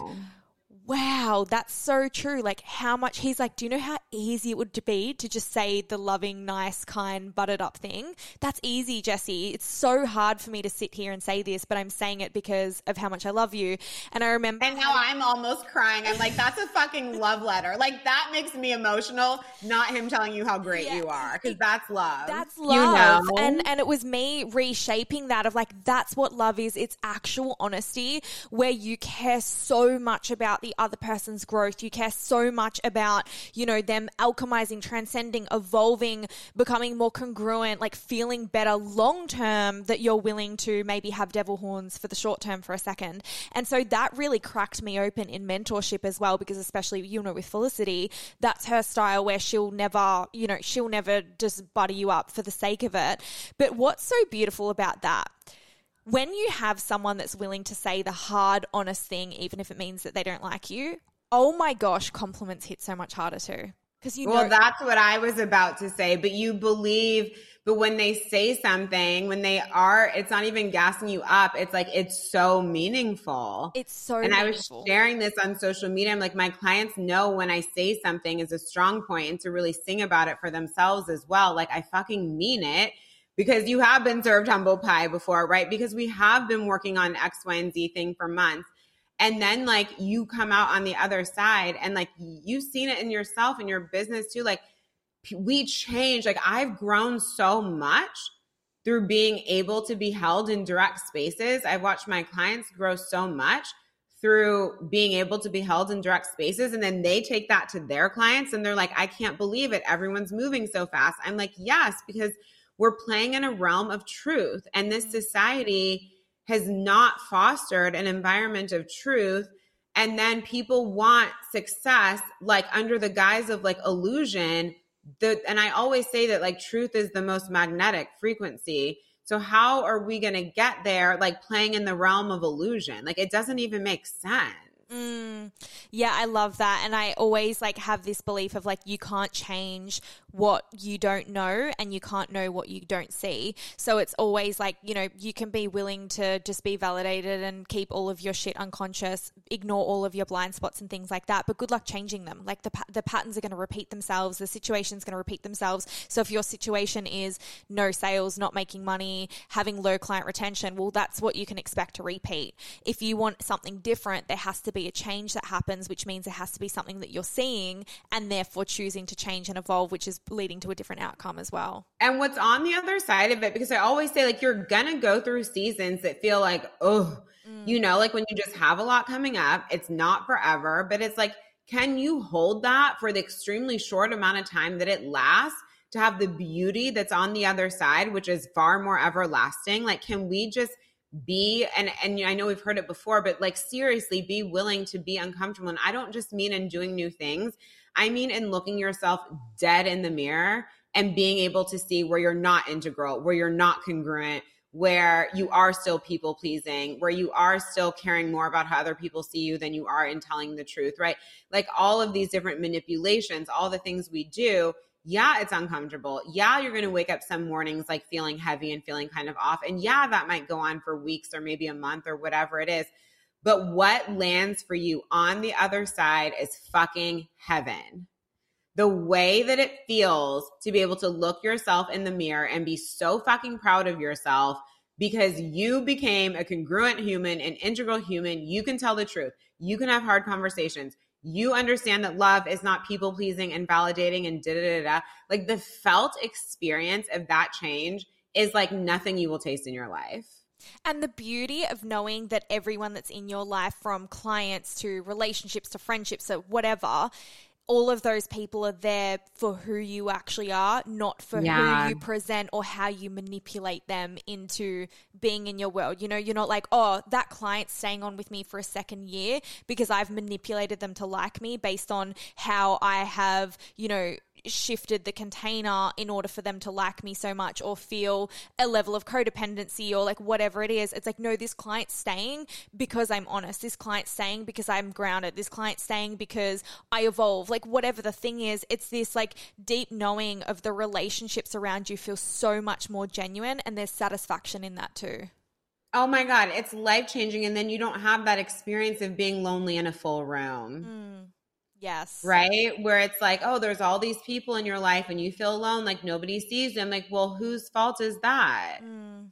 wow, that's so true. Like how much, he's like, do you know how easy it would be to just say the loving, nice, kind, buttered up thing? That's easy, Jessie. It's so hard for me to sit here and say this, but I'm saying it because of how much I love you. And I remember. And now I'm almost crying. I'm like, that's a fucking love letter. Like that makes me emotional, not him telling you how great you are, because that's love. That's love. You know? And it was me reshaping that of like, that's what love is. It's actual honesty where you care so much about the other person's growth. You care so much about, you know, them alchemizing, transcending, evolving, becoming more congruent, like feeling better long term, that you're willing to maybe have devil horns for the short term for a second. And so that really cracked me open in mentorship as well, because especially, you know, with Felicity, that's her style where she'll never, you know, she'll never just butter you up for the sake of it. But what's so beautiful about that, when you have someone that's willing to say the hard, honest thing, even if it means that they don't like you, oh my gosh, compliments hit so much harder too. Because you know. Well, that's what I was about to say, but you believe, but when they say something, when they are, it's not even gassing you up. It's like, it's so meaningful. It's so meaningful. And I was sharing this on social media. I'm like, my clients know when I say something is a strong point and to really sing about it for themselves as well. Like I fucking mean it. Because you have been served humble pie before, right? Because we have been working on X, Y, and Z thing for months. And then like you come out on the other side and like you've seen it in yourself and your business too. Like we change. Like I've grown so much through being able to be held in direct spaces. I've watched my clients grow so much through being able to be held in direct spaces. And then they take that to their clients and they're like, I can't believe it. Everyone's moving so fast. I'm like, yes, because we're playing in a realm of truth. And this society has not fostered an environment of truth. And then people want success like under the guise of like illusion. And I always say that like truth is the most magnetic frequency. So how are we going to get there like playing in the realm of illusion? Like it doesn't even make sense. Mm, yeah, I love that. And I always like have this belief of like, you can't change what you don't know and you can't know what you don't see. So it's always like, you know, you can be willing to just be validated and keep all of your shit unconscious, ignore all of your blind spots and things like that. But good luck changing them. Like the patterns are going to repeat themselves. The situation's going to repeat themselves. So if your situation is no sales, not making money, having low client retention, well, that's what you can expect to repeat. If you want something different, there has to be a change that happens, which means there has to be something that you're seeing and therefore choosing to change and evolve, which is leading to a different outcome as well. And what's on the other side of it, because I always say like you're gonna go through seasons that feel like, oh, you know, like when you just have a lot coming up, it's not forever, but it's like, can you hold that for the extremely short amount of time that it lasts to have the beauty that's on the other side, which is far more everlasting? Like, can we just be, and I know we've heard it before, but like seriously be willing to be uncomfortable. And I don't just mean in doing new things. I mean in looking yourself dead in the mirror and being able to see where you're not integral, where you're not congruent, where you are still people pleasing, where you are still caring more about how other people see you than you are in telling the truth, right? Like all of these different manipulations, all the things we do. Yeah, it's uncomfortable. Yeah, you're going to wake up some mornings like feeling heavy and feeling kind of off. And yeah, that might go on for weeks or maybe a month or whatever it is. But what lands for you on the other side is fucking heaven. The way that it feels to be able to look yourself in the mirror and be so fucking proud of yourself because you became a congruent human, an integral human. You can tell the truth. You can have hard conversations. You understand that love is not people pleasing and validating and da-da-da-da. Like the felt experience of that change is like nothing you will taste in your life. And the beauty of knowing that everyone that's in your life, from clients to relationships to friendships or whatever, all of those people are there for who you actually are, not for who you present or how you manipulate them into being in your world. You know, you're not like, oh, that client's staying on with me for a second year because I've manipulated them to like me based on how I have, you know, shifted the container in order for them to like me so much or feel a level of codependency or like whatever it is. It's like, no, this client's staying because I'm honest. This client's staying because I'm grounded. This client's staying because I evolve. Like whatever the thing is, it's this like deep knowing of the relationships around you feel so much more genuine, and there's satisfaction in that too. Oh my God, it's life-changing. And then you don't have that experience of being lonely in a full room. Mm. Yes. Right? Where it's like, oh, there's all these people in your life and you feel alone, like nobody sees them. Like, well, whose fault is that? Mm.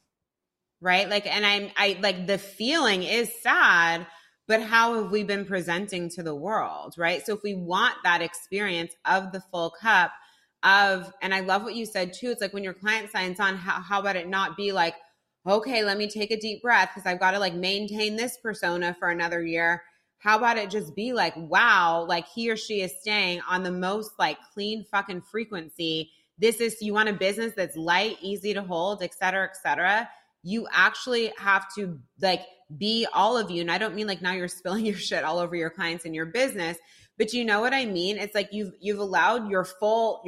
Right? Like, and I like the feeling is sad, but how have we been presenting to the world? Right? So if we want that experience of the full cup of, and I love what you said too. It's like when your client signs on, how about it not be like, okay, let me take a deep breath because I've got to like maintain this persona for another year. How about it just be like, wow, like he or she is staying on the most like clean fucking frequency. This is, you want a business that's light, easy to hold, et cetera, et cetera. You actually have to like be all of you. And I don't mean like now you're spilling your shit all over your clients and your business, but you know what I mean? It's like you've allowed your full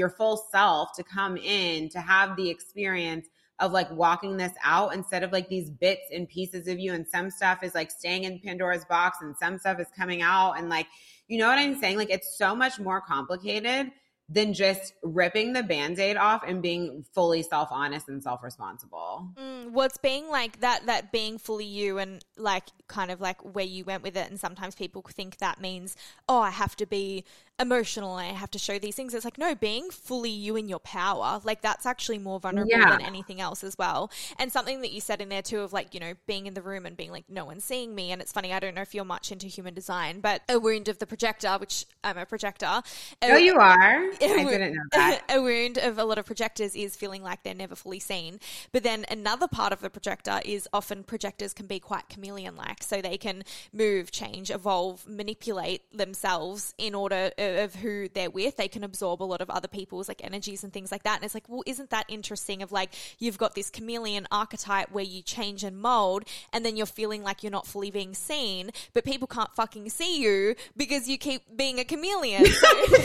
self to come in to have the experience of like walking this out instead of like these bits and pieces of you. And some stuff is like staying in Pandora's box and some stuff is coming out. And like, you know what I'm saying? Like it's so much more complicated than just ripping the Band-Aid off and being fully self-honest and self-responsible. Well, it's being like that being fully you and like kind of like where you went with it. And sometimes people think that means, oh, I have to be emotional and I have to show these things. It's like, no, being fully you in your power, like that's actually more vulnerable than anything else as well. And something that you said in there too of like, you know, being in the room and being like, no one's seeing me. And it's funny, I don't know if you're much into human design, but a wound of the projector, which I'm a projector. Oh, you are? I didn't know that. A wound of a lot of projectors is feeling like they're never fully seen. But then another part of the projector is often projectors can be quite chameleon-like. So they can move, change, evolve, manipulate themselves in order of who they're with. They can absorb a lot of other people's like energies and things like that. And it's like, well, isn't that interesting of like you've got this chameleon archetype where you change and mold and then you're feeling like you're not fully being seen, but people can't fucking see you because you keep being a chameleon.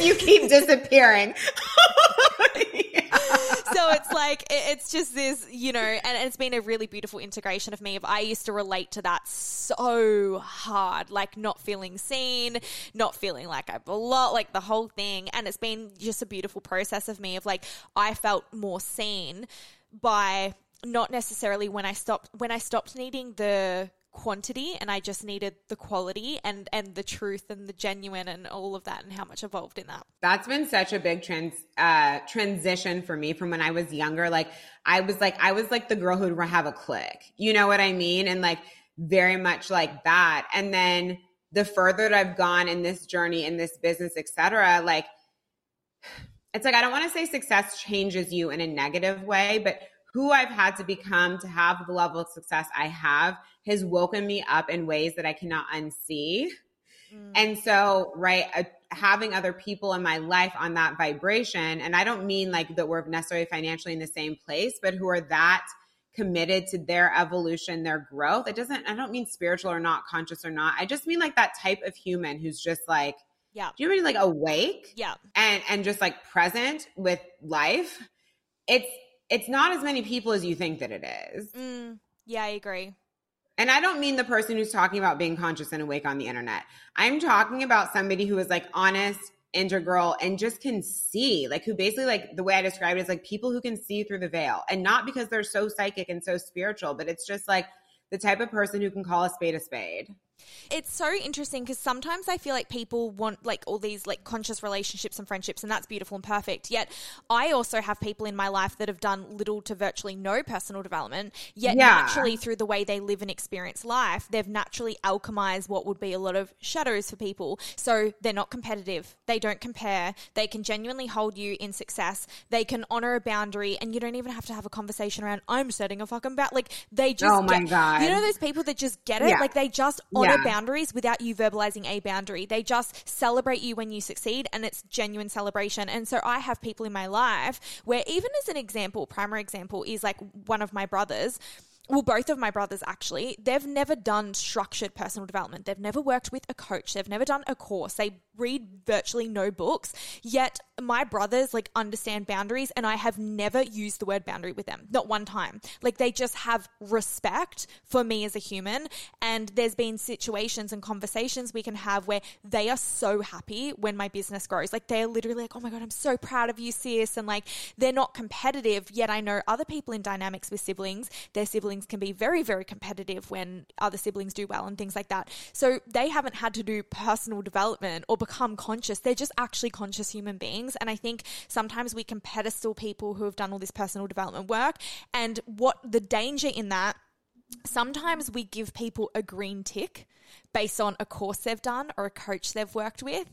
You keep disappearing. Yeah. So it's like, it's just this, you know, and it's been a really beautiful integration of me. If I used to relate to that so hard, like not feeling seen, not feeling like I belong, like the whole thing. And it's been just a beautiful process of me of like, I felt more seen by not necessarily when I stopped needing the quantity and I just needed the quality and the truth and the genuine and all of that and how much evolved in that. That's been such a big transition for me from when I was younger. Like I was like the girl who'd have a clique, you know what I mean? And like very much like that. And then the further that I've gone in this journey, in this business, et cetera, like it's like, I don't want to say success changes you in a negative way, but who I've had to become to have the level of success I have has woken me up in ways that I cannot unsee. Mm. And so, right, having other people in my life on that vibration, and I don't mean like that we're necessarily financially in the same place, but who are that committed to their evolution, their growth. I don't mean spiritual or not, conscious or not. I just mean like that type of human who's just like, yeah, do you mean like awake? Yeah. And just like present with life. It's not as many people as you think that it is. Mm, yeah, I agree. And I don't mean the person who's talking about being conscious and awake on the internet. I'm talking about somebody who is like honest, integral, and just can see, like who basically like the way I described it is like people who can see through the veil, and not because they're so psychic and so spiritual, but it's just like the type of person who can call a spade a spade. It's so interesting because sometimes I feel like people want like all these like conscious relationships and friendships, and that's beautiful and perfect. Yet I also have people in my life that have done little to virtually no personal development, yet naturally through the way they live and experience life, they've naturally alchemized what would be a lot of shadows for people. So they're not competitive. They don't compare. They can genuinely hold you in success. They can honor a boundary, and you don't even have to have a conversation around, I'm setting a fucking boundary. Like they just, oh my God. You know those people that just get it? Yeah. Like they just honor boundaries without you verbalizing a boundary. They just celebrate you when you succeed, and it's genuine celebration. And so I have people in my life where, even as an example, primary example is like one of my brothers. Well, both of my brothers, actually, they've never done structured personal development. They've never worked with a coach. They've never done a course. They read virtually no books, yet my brothers like understand boundaries, and I have never used the word boundary with them, not one time. Like they just have respect for me as a human, and there's been situations and conversations we can have where they are so happy when my business grows. Like they're literally like, oh my God, I'm so proud of you, sis. And like they're not competitive, yet I know other people in dynamics with siblings, their siblings can be very, very competitive when other siblings do well and things like that. So they haven't had to do personal development or become conscious. They're just actually conscious human beings. And I think sometimes we can pedestal people who have done all this personal development work. And what the danger in that, sometimes we give people a green tick based on a course they've done or a coach they've worked with,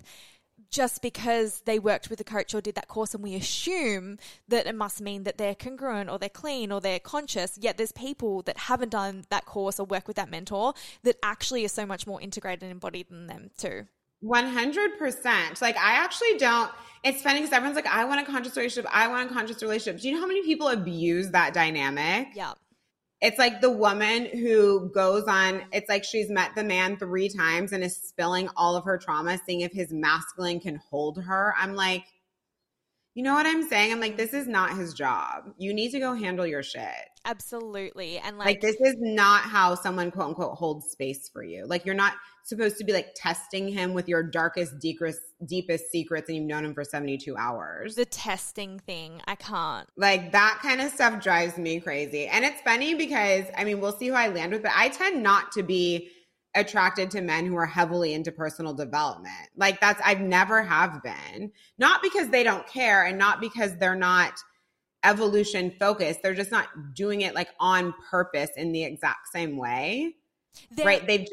just because they worked with a coach or did that course, and we assume that it must mean that they're congruent or they're clean or they're conscious. Yet there's people that haven't done that course or work with that mentor that actually are so much more integrated and embodied than them too. 100%. Like I actually don't, it's funny because everyone's like, I want a conscious relationship. I want a conscious relationship. Do you know how many people abuse that dynamic? Yeah. It's like the woman who goes on, it's like she's met the man 3 times and is spilling all of her trauma, seeing if his masculine can hold her. I'm like, you know what I'm saying? I'm like, this is not his job. You need to go handle your shit. Absolutely. And like this is not how someone quote unquote holds space for you. Like you're not supposed to be like testing him with your darkest, deepest secrets, and you've known him for 72 hours. The testing thing, I can't. Like that kind of stuff drives me crazy. And it's funny because, I mean, we'll see who I land with, but I tend not to be attracted to men who are heavily into personal development. Like that's, I've never have been. Not because they don't care and not because they're not evolution focused. They're just not doing it like on purpose in the exact same way. Right. They've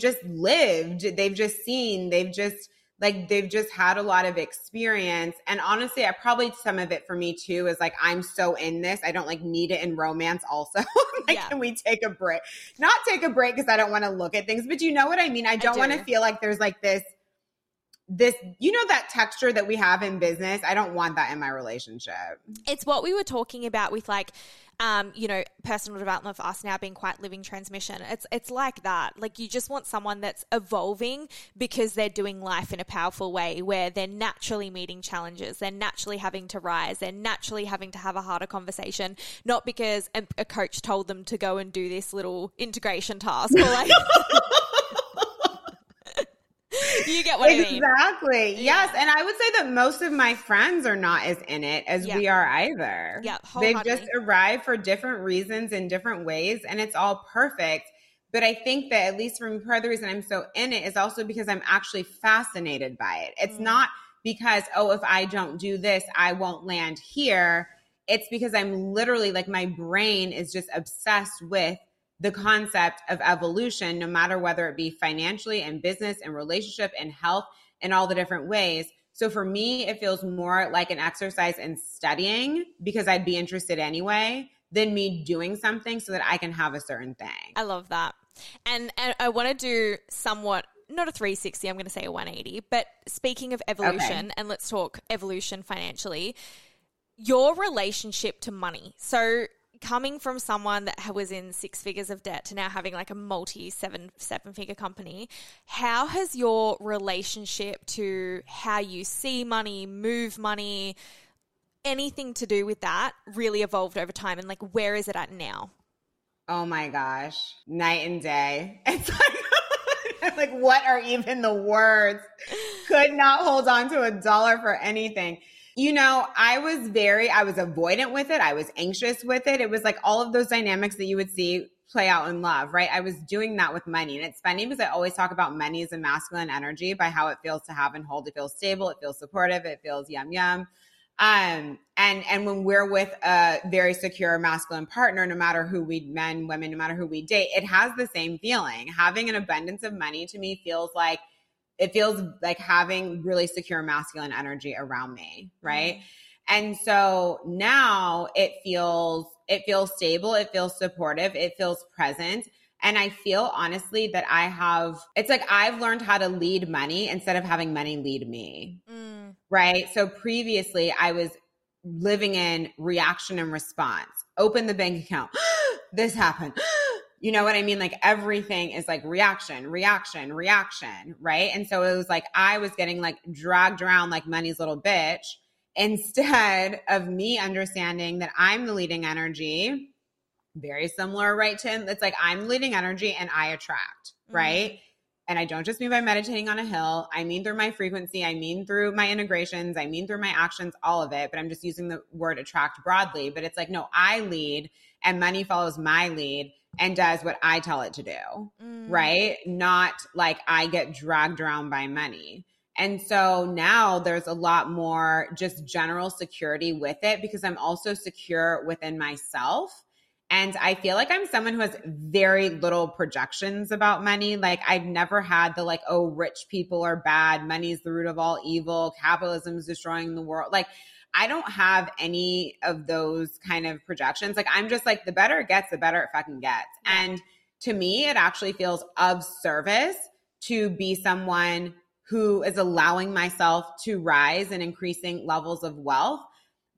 just lived, they've just seen, they've just had a lot of experience. And honestly, I probably, some of it for me too, is like, I'm so in this. I don't like need it in romance also. Like, yeah. Can we take a break? Not take a break because I don't want to look at things, but you know what I mean? I don't want to feel like there's like this, you know, that texture that we have in business. I don't want that in my relationship. It's what we were talking about with like, you know, personal development for us now being quite living transmission. It's like that. Like you just want someone that's evolving because they're doing life in a powerful way, where they're naturally meeting challenges. They're naturally having to rise. They're naturally having to have a harder conversation, not because a coach told them to go and do this little integration task or like... You get what I mean. Exactly. Yes. Yeah. And I would say that most of my friends are not as in it as we are either. Yeah. They've just arrived for different reasons in different ways, and it's all perfect. But I think that at least for me, part of the reason I'm so in it is also because I'm actually fascinated by it. It's not because, oh, if I don't do this, I won't land here. It's because I'm literally like my brain is just obsessed with the concept of evolution, no matter whether it be financially and business and relationship and health and all the different ways. So for me, it feels more like an exercise in studying because I'd be interested anyway than me doing something so that I can have a certain thing. I love that. And I want to do somewhat, not a 360, I'm going to say a 180, but speaking of evolution, and let's talk evolution financially, your relationship to money. So coming from someone that was in 6 figures of debt to now having like a multi seven figure company, how has your relationship to how you see money, move money, anything to do with that really evolved over time? And like, where is it at now? Oh my gosh. Night and day. It's like what are even the words? Could not hold on to $1 for anything. You know, I was avoidant with it. I was anxious with it. It was like all of those dynamics that you would see play out in love, right? I was doing that with money. And it's funny because I always talk about money as a masculine energy by how it feels to have and hold. It feels stable. It feels supportive. It feels yum, yum. And when we're with a very secure masculine partner, no matter who we, men, women, no matter who we date, it has the same feeling. Having an abundance of money to me feels like having really secure masculine energy around me, right? And so now it feels stable, it feels supportive, it feels present. And I feel honestly that it's like I've learned how to lead money instead of having money lead me, right? So previously I was living in reaction and response. Open the bank account. This happened. You know what I mean? Like everything is like reaction, reaction, reaction, right? And so it was like I was getting like dragged around like money's little bitch instead of me understanding that I'm the leading energy. Very similar, right, Tim? It's like I'm leading energy and I attract, right? Mm-hmm. And I don't just mean by meditating on a hill. I mean through my frequency. I mean through my integrations. I mean through my actions, all of it. But I'm just using the word attract broadly. But it's like, no, I lead and money follows my lead and does what I tell it to do, right? Not like I get dragged around by money. And so now there's a lot more just general security with it because I'm also secure within myself. And I feel like I'm someone who has very little projections about money. Like I've never had the like, oh, rich people are bad. Money's the root of all evil. Capitalism is destroying the world. Like I don't have any of those kind of projections. Like I'm just like the better it gets, the better it fucking gets. And to me, it actually feels of service to be someone who is allowing myself to rise in increasing levels of wealth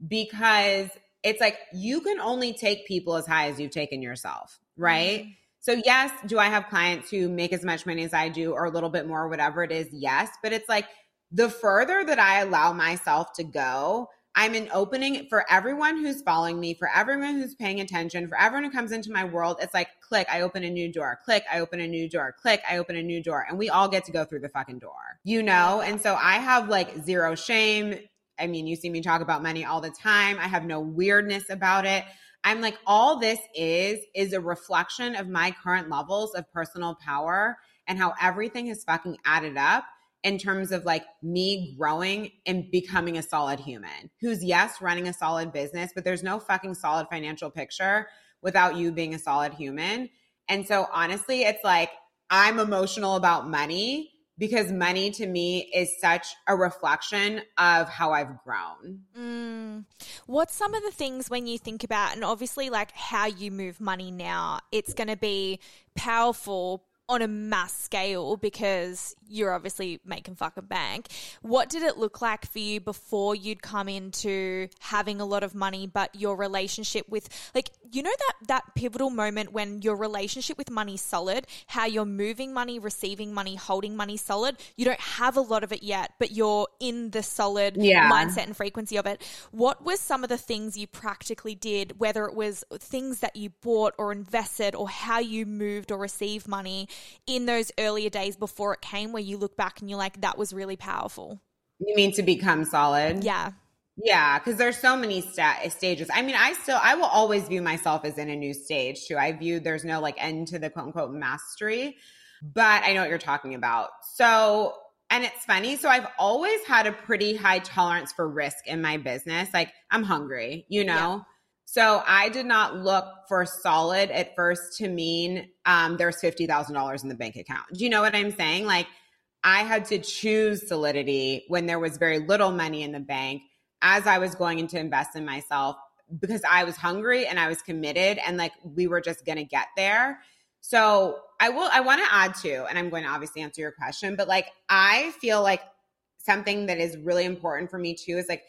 because it's like you can only take people as high as you've taken yourself, right? Mm-hmm. So yes, do I have clients who make as much money as I do or a little bit more, whatever it is? Yes. But it's like the further that I allow myself to go, I'm an opening for everyone who's following me, for everyone who's paying attention, for everyone who comes into my world. It's like, click, I open a new door, click, I open a new door, click, I open a new door. And we all get to go through the fucking door, you know? And so I have like zero shame. I mean, you see me talk about money all the time. I have no weirdness about it. I'm like, all this is a reflection of my current levels of personal power and how everything has fucking added up in terms of like me growing and becoming a solid human who's, yes, running a solid business, but there's no fucking solid financial picture without you being a solid human. And so honestly, it's like I'm emotional about money because money to me is such a reflection of how I've grown. What's some of the things when you think about, and obviously like how you move money now, it's going to be powerful on a mass scale because you're obviously making fucking bank. What did it look like for you before you'd come into having a lot of money, but your relationship with, like, you know, that pivotal moment when your relationship with money's solid, how you're moving money, receiving money, holding money solid. You don't have a lot of it yet, but you're in the solid mindset and frequency of it. What were some of the things you practically did, whether it was things that you bought or invested or how you moved or received money in those earlier days before it came, where you look back and you're like, that was really powerful? You mean to become solid? Yeah, because there's so many stages. I mean, I will always view myself as in a new stage too. I view there's no like end to the quote unquote mastery, but I know what you're talking about. So, and it's funny. So I've always had a pretty high tolerance for risk in my business. Like I'm hungry, you know? Yeah. So I did not look for solid at first to mean there's $50,000 in the bank account. Do you know what I'm saying? Like I had to choose solidity when there was very little money in the bank as I was going into invest in myself because I was hungry and I was committed and like we were just going to get there. So I want to add to, and I'm going to obviously answer your question, but like I feel like something that is really important for me too is like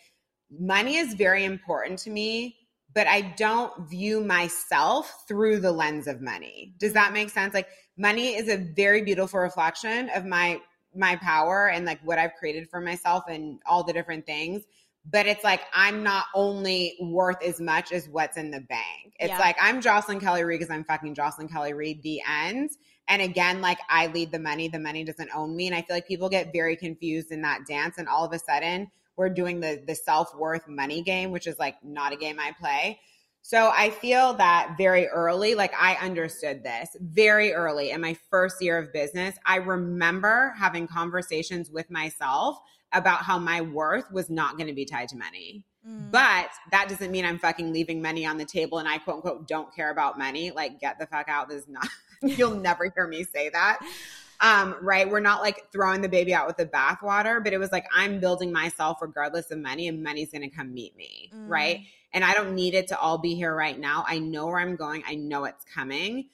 money is very important to me, but I don't view myself through the lens of money. Does that make sense? Like money is a very beautiful reflection of my power and like what I've created for myself and all the different things. But it's like, I'm not only worth as much as what's in the bank. It's like, I'm Jocelyn Kelly Reid because I'm fucking Jocelyn Kelly Reid, the end. And again, like I lead the money doesn't own me. And I feel like people get very confused in that dance. And all of a sudden we're doing the self-worth money game, which is like not a game I play. So I feel that very early, like I understood this very early in my first year of business. I remember having conversations with myself about how my worth was not going to be tied to money. But that doesn't mean I'm fucking leaving money on the table and I quote unquote don't care about money. Like get the fuck out. This is not, you'll never hear me say that. Right? We're not like throwing the baby out with the bathwater, but it was like, I'm building myself regardless of money and money's going to come meet me. Right? And I don't need it to all be here right now. I know where I'm going. I know it's coming.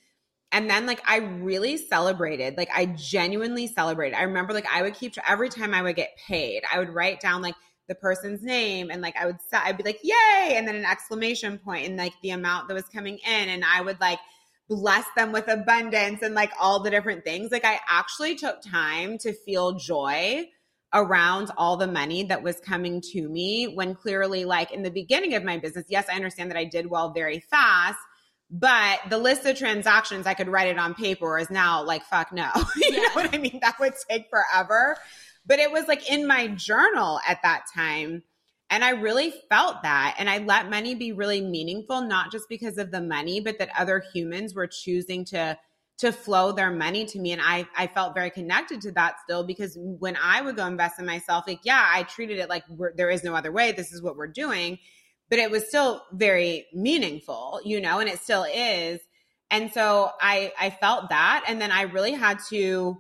And then like, I really celebrated, like I genuinely celebrated. I remember like I would keep every time I would get paid, I would write down like the person's name and like, I'd be like, yay. And then an exclamation point and like the amount that was coming in. And I would like, bless them with abundance and like all the different things. Like I actually took time to feel joy around all the money that was coming to me when clearly like in the beginning of my business, yes, I understand that I did well very fast, but the list of transactions, I could write it on paper is now like, fuck no. You know what I mean? That would take forever. But it was like in my journal at that time. And I really felt that. And I let money be really meaningful, not just because of the money, but that other humans were choosing to flow their money to me. And I felt very connected to that still, because when I would go invest in myself, like, yeah, I treated it like there is no other way. This is what we're doing. But it was still very meaningful, you know, and it still is. And so I felt that. And then I really had to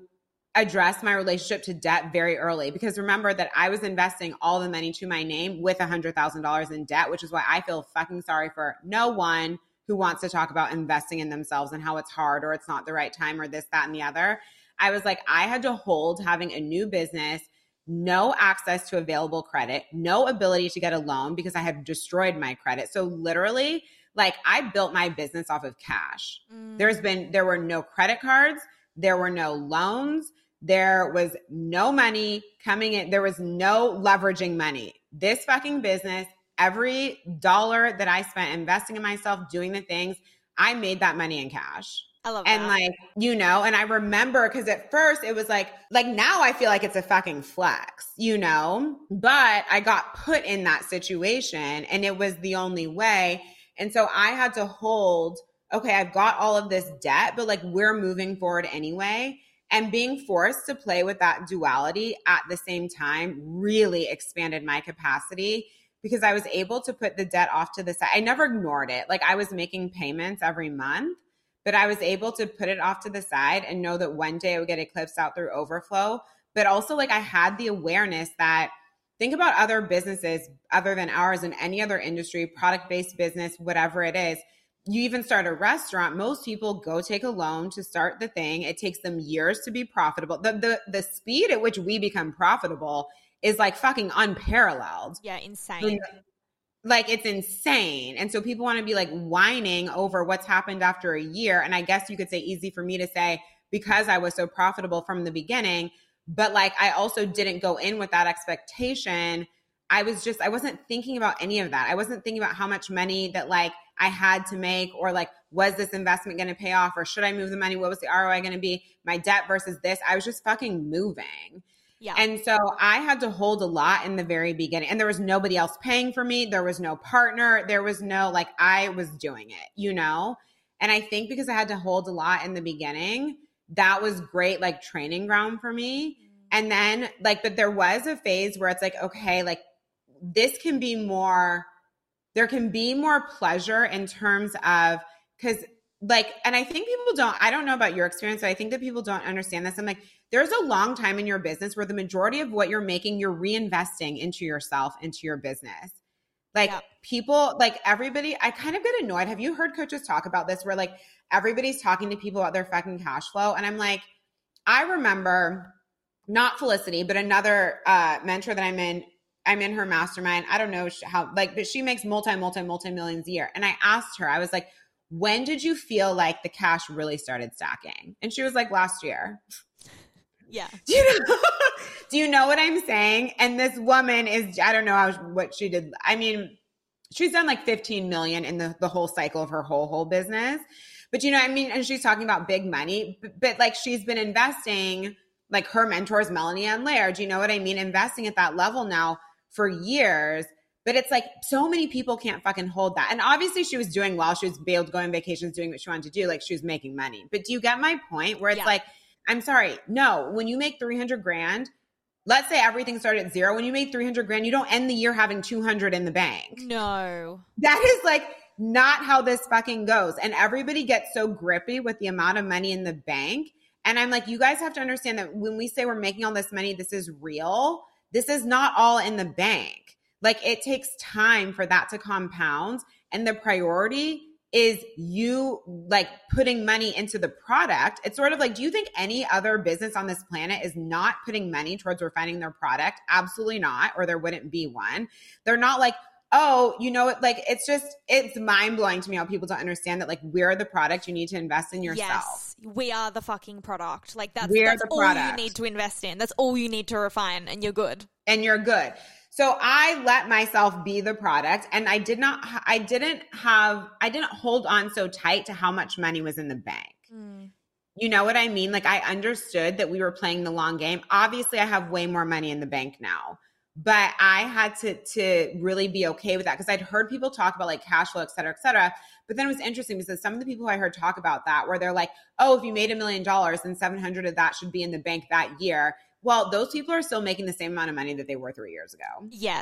address my relationship to debt very early, because remember that I was investing all the money to my name with $100,000 in debt, which is why I feel fucking sorry for no one who wants to talk about investing in themselves and how it's hard or it's not the right time or this, that, and the other. I was like, I had to hold having a new business, no access to available credit, no ability to get a loan because I had destroyed my credit. So literally, like I built my business off of cash. There were no credit cards. There were no loans. There was no money coming in. There was no leveraging money. This fucking business, every dollar that I spent investing in myself, doing the things, I made that money in cash. I love that. And like, you know, and I remember because at first it was like now I feel like it's a fucking flex, you know, but I got put in that situation and it was the only way. And so I had to hold, okay, I've got all of this debt, but like we're moving forward anyway. And being forced to play with that duality at the same time really expanded my capacity because I was able to put the debt off to the side. I never ignored it. Like I was making payments every month, but I was able to put it off to the side and know that one day it would get eclipsed out through overflow. But also like I had the awareness that think about other businesses other than ours in any other industry, product-based business, whatever it is. You even start a restaurant, most people go take a loan to start the thing. It takes them years to be profitable. The speed at which we become profitable is like fucking unparalleled. Yeah, insane. Like it's insane. And so people want to be like whining over what's happened after a year. And I guess you could say easy for me to say because I was so profitable from the beginning, but like I also didn't go in with that expectation. I wasn't thinking about any of that. I wasn't thinking about how much money that like I had to make or like, was this investment going to pay off or should I move the money? What was the ROI going to be? My debt versus this. I was just fucking moving. Yeah. And so I had to hold a lot in the very beginning and there was nobody else paying for me. There was no partner. There was no, like I was doing it, you know? And I think because I had to hold a lot in the beginning, that was great, like training ground for me. And then like, but there was a phase where it's like, okay, like, there can be more pleasure in terms of, because like, and I think people don't, I don't know about your experience, but I think that people don't understand this. I'm like, there's a long time in your business where the majority of what you're making, you're reinvesting into yourself, into your business. Like people, like everybody, I kind of get annoyed. Have you heard coaches talk about this where like everybody's talking to people about their fucking cash flow? And I'm like, I remember not Felicity, but another mentor that I'm in her mastermind. I don't know how, like, but she makes multi millions a year. And I asked her, I was like, when did you feel like the cash really started stacking? And she was like, last year. Yeah. Do you know what I'm saying? And this woman is, I don't know what she did. I mean, she's done like 15 million in the whole cycle of her whole business. But you know what I mean? And she's talking about big money, but like she's been investing, like her mentors, Melanie and Laird, you know what I mean? Investing at that level now for years, but it's like so many people can't fucking hold that. And obviously she was doing well. She was able to go on vacations, doing what she wanted to do. Like she was making money. But do you get my point where it's like, I'm sorry. No, when you make 300 grand, let's say everything started at zero. When you make 300 grand, you don't end the year having 200 in the bank. No. That is like not how this fucking goes. And everybody gets so grippy with the amount of money in the bank. And I'm like, you guys have to understand that when we say we're making all this money, this is real. This is not all in the bank. Like it takes time for that to compound. And the priority is you like putting money into the product. It's sort of like, do you think any other business on this planet is not putting money towards refining their product? Absolutely not. Or there wouldn't be one. They're not like, oh, you know, like, it's just, it's mind blowing to me how people don't understand that, like, we're the product. You need to invest in yourself. Yes, we are the fucking product. Like, that's all you need to invest in. That's all you need to refine, and you're good. And you're good. So I let myself be the product, and I didn't hold on so tight to how much money was in the bank. Mm. You know what I mean? Like, I understood that we were playing the long game. Obviously, I have way more money in the bank now. But I had to really be okay with that, because I'd heard people talk about, like, cash flow, et cetera, et cetera. But then it was interesting because some of the people I heard talk about that, where they're like, oh, if you made $1 million, then 700 of that should be in the bank that year. Well, those people are still making the same amount of money that they were 3 years ago. Yeah.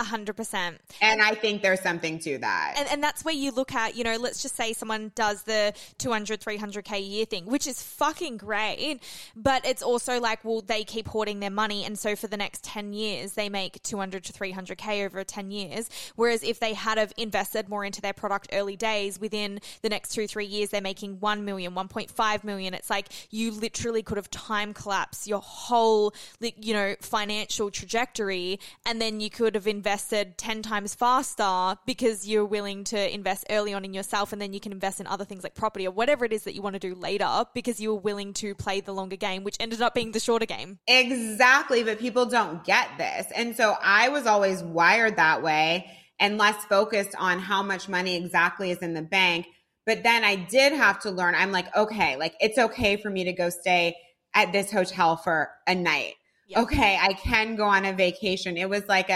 100%. And I think there's something to that. And that's where you look at, you know, let's just say someone does the 200, 300K a year thing, which is fucking great. But it's also like, well, they keep hoarding their money. And so for the next 10 years, they make 200 to 300K over 10 years. Whereas if they had have invested more into their product early days, within the next 2-3 years, they're making 1 million, 1.5 million. It's like you literally could have time collapsed your whole, you know, financial trajectory. And then you could have invested 10 times faster because you're willing to invest early on in yourself, and then you can invest in other things like property or whatever it is that you want to do later, because you were willing to play the longer game, which ended up being the shorter game. Exactly. But people don't get this. And so I was always wired that way and less focused on how much money exactly is in the bank. But then I did have to learn. I'm like, okay, like, it's okay for me to go stay at this hotel for a night. Yep. Okay, I can go on a vacation. It was like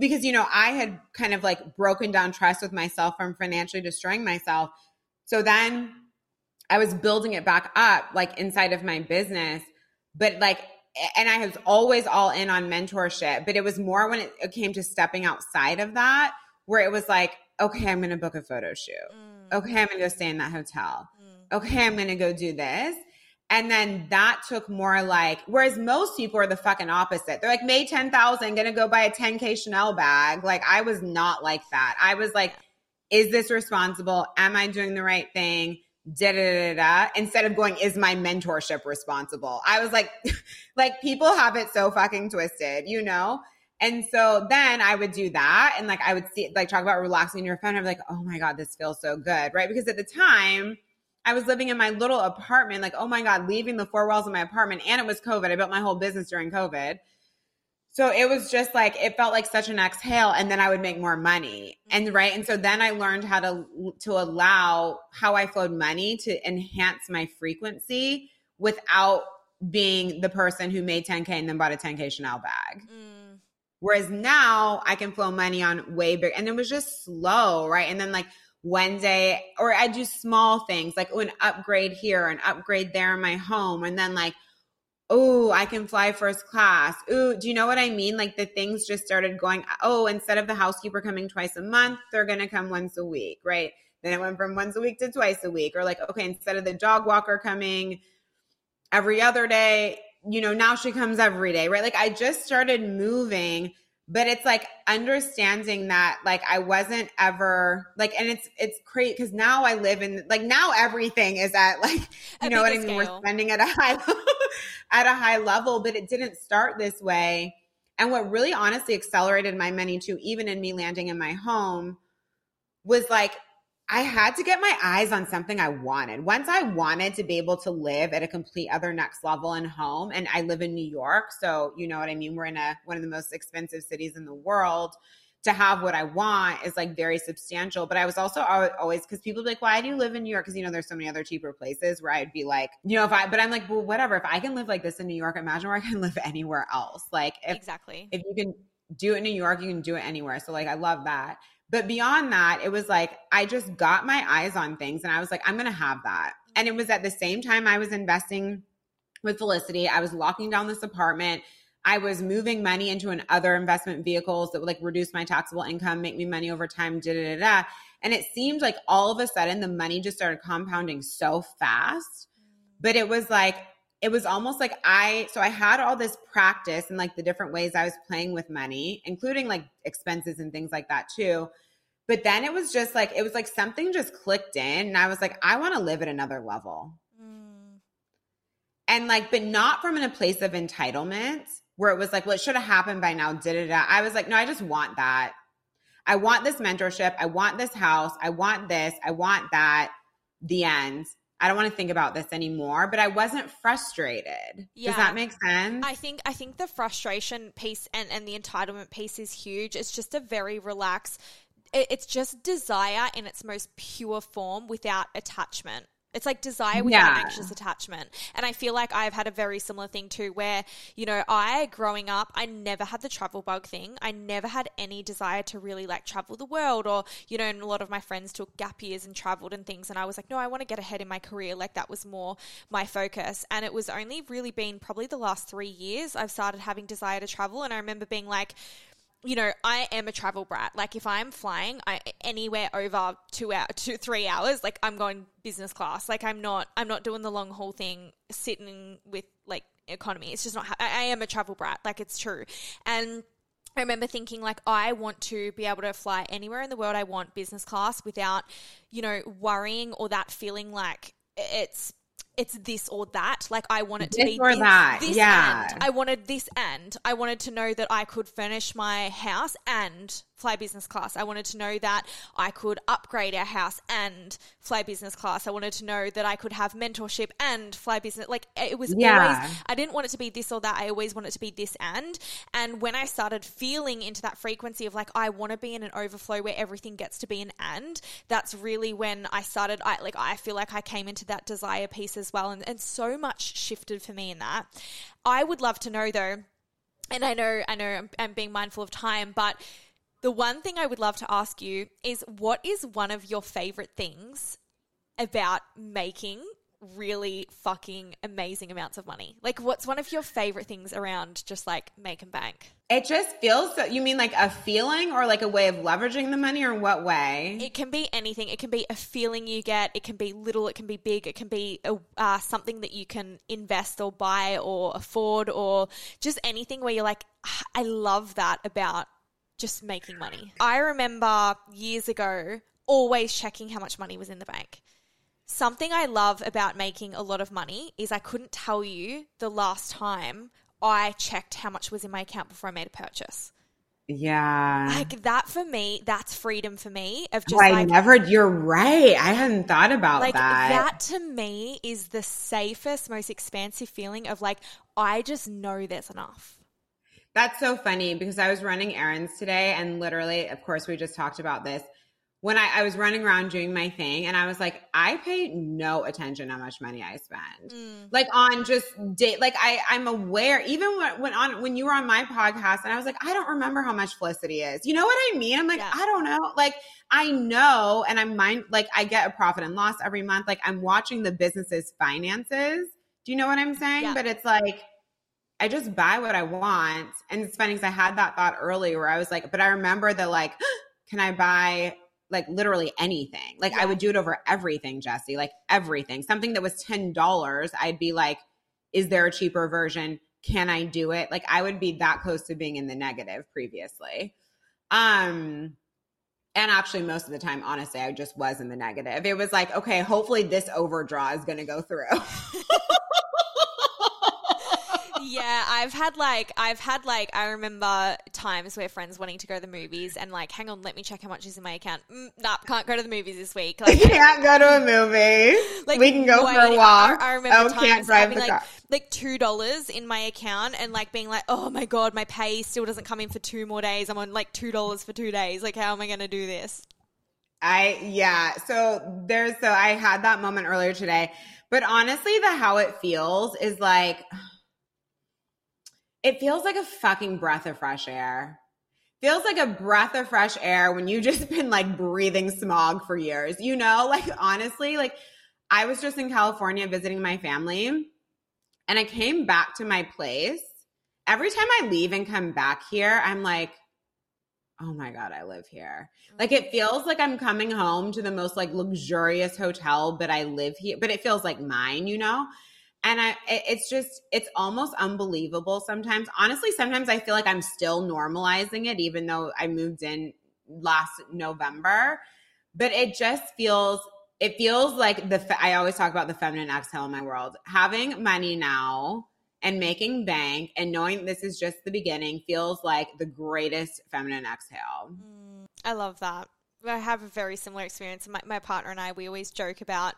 because, you know, I had kind of like broken down trust with myself from financially destroying myself. So then I was building it back up, like, inside of my business. But like, and I was always all in on mentorship, but it was more when it came to stepping outside of that, where it was like, okay, I'm going to book a photo shoot. Okay, I'm going to go stay in that hotel. Okay, I'm going to go do this. And then that took more like, whereas most people are the fucking opposite. They're like, made 10,000, gonna go buy a 10K Chanel bag. Like, I was not like that. I was like, is this responsible? Am I doing the right thing? Da-da-da-da. Instead of going, is my mentorship responsible? I was like, like, people have it so fucking twisted, you know? And so then I would do that. And like, I would see, like, talk about relaxing in your phone. I'm like, oh my God, this feels so good, right? Because at the time, I was living in my little apartment, like, oh my God, leaving the four walls of my apartment. And it was COVID. I built my whole business during COVID. So it was just like, it felt like such an exhale, and then I would make more money. And right. And so then I learned how to allow how I flowed money to enhance my frequency without being the person who made 10K and then bought a 10K Chanel bag. Mm. Whereas now I can flow money on way bigger. And it was just slow. Right. And then, like, one day, or I do small things like an upgrade here, an upgrade there in my home. And then, like, oh, I can fly first class. Ooh, do you know what I mean? Like, the things just started going, oh, instead of the housekeeper coming twice a month, they're going to come once a week, right? Then it went from once a week to twice a week. Or like, okay, instead of the dog walker coming every other day, you know, now she comes every day, right? Like, I just started moving. But it's like understanding that, like, I wasn't ever like, and it's crazy because now I live in, like, now everything is at, like, you know what I mean? Scale. We're spending at a high level, but it didn't start this way. And what really honestly accelerated my money too, even in me landing in my home, was like, I had to get my eyes on something I wanted. Once I wanted to be able to live at a complete other next level in home, and I live in New York, so you know what I mean? We're in one of the most expensive cities in the world. To have what I want is like very substantial. But I was also always, because people be like, why do you live in New York? Because, you know, there's so many other cheaper places where I'd be like, you know, but I'm like, well, whatever. If I can live like this in New York, imagine where I can live anywhere else. Like, if you can do it in New York, you can do it anywhere. So, like, I love that. But beyond that, it was like, I just got my eyes on things, and I was like, I'm going to have that. And it was at the same time I was investing with Felicity. I was locking down this apartment. I was moving money into an other investment vehicles that would, like, reduce my taxable income, make me money over time, da-da-da-da. And it seemed like all of a sudden the money just started compounding so fast. But it was like, it was almost like so I had all this practice and, like, the different ways I was playing with money, including, like, expenses and things like that too. But then it was just like, it was like something just clicked in, and I was like, I want to live at another level. Mm. And, like, but not from a place of entitlement where it was like, well, it should have happened by now, da da da. I was like, no, I just want that. I want this mentorship. I want this house. I want this. I want that. The end. I don't want to think about this anymore, but I wasn't frustrated. Yeah. Does that make sense? I think the frustration piece and the entitlement piece is huge. It's just a very relaxed, it's just desire in its most pure form without attachment. It's like desire without anxious attachment. And I feel like I've had a very similar thing too where, you know, growing up, I never had the travel bug thing. I never had any desire to really like travel the world or, you know, and a lot of my friends took gap years and traveled and things. And I was like, no, I want to get ahead in my career. Like that was more my focus. And it was only really been probably the last 3 years I've started having desire to travel. And I remember being like, you know, I am a travel brat. Like if I'm flying anywhere over 2 to 3 hours, like I'm going business class. Like I'm not doing the long haul thing sitting with like economy. It's just not, I am a travel brat. Like it's true. And I remember thinking like, I want to be able to fly anywhere in the world. I want business class without, you know, worrying or that feeling like it's this or that. Like I want it to be this and. I wanted this and. I wanted to know that I could furnish my house and fly business class. I wanted to know that I could upgrade our house and fly business class. I wanted to know that I could have mentorship and fly business. Like it was always, I didn't want it to be this or that. I always wanted it to be this and. And when I started feeling into that frequency of like, I want to be in an overflow where everything gets to be an and, that's really when I started, I feel like I came into that desire piece as well. And so much shifted for me in that. I would love to know though, and I know I'm being mindful of time, but the one thing I would love to ask you is what is one of your favorite things about making really fucking amazing amounts of money? Like what's one of your favorite things around just like make and bank? It just feels so, you mean like a feeling or like a way of leveraging the money or what way? It can be anything. It can be a feeling you get. It can be little. It can be big. It can be something that you can invest or buy or afford or just anything where you're like, I love that about just making money. I remember years ago always checking how much money was in the bank. Something I love about making a lot of money is I couldn't tell you the last time I checked how much was in my account before I made a purchase. Yeah. Like that for me, that's freedom for me of just you're right. I hadn't thought about that. That to me is the safest, most expansive feeling of like, I just know there's enough. That's so funny because I was running errands today and literally, of course, we just talked about this. When I was running around doing my thing and I was like, I pay no attention how much money I spend. Like on just date, like I'm aware, even when you were on my podcast and I was like, I don't remember how much Felicity is. You know what I mean? I'm like, I don't know. Like I know and I'm I get a profit and loss every month. Like I'm watching the business's finances. Do you know what I'm saying? Yeah. But it's like, I just buy what I want. And it's funny because I had that thought earlier where I was like, but I remember that like, can I buy like literally anything? Like I would do it over everything, Jessie, like everything. Something that was $10, I'd be like, is there a cheaper version? Can I do it? Like I would be that close to being in the negative previously. And actually most of the time, honestly, I just was in the negative. It was like, okay, hopefully this overdraw is going to go through. Yeah, I've had I remember times where friends wanting to go to the movies and like, hang on, let me check how much is in my account. Nah, can't go to the movies this week. Like, can't go to a movie. Like, we can go for a walk. I remember times having like $2 in my account and like being like, oh my God, my pay still doesn't come in for 2 more days. I'm on like $2 for 2 days. Like, how am I going to do this? So I had that moment earlier today, but honestly, how it feels is like, it feels like a fucking breath of fresh air. Feels like a breath of fresh air when you just been like breathing smog for years. You know, like honestly, like I was just in California visiting my family and I came back to my place. Every time I leave and come back here, I'm like, oh my God, I live here. Like it feels like I'm coming home to the most like luxurious hotel, but I live here, but it feels like mine, you know? And it's almost unbelievable sometimes. Honestly, sometimes I feel like I'm still normalizing it, even though I moved in last November. But it just feels like I always talk about the feminine exhale in my world. Having money now and making bank and knowing this is just the beginning feels like the greatest feminine exhale. I love that. I have a very similar experience. My partner and I, we always joke about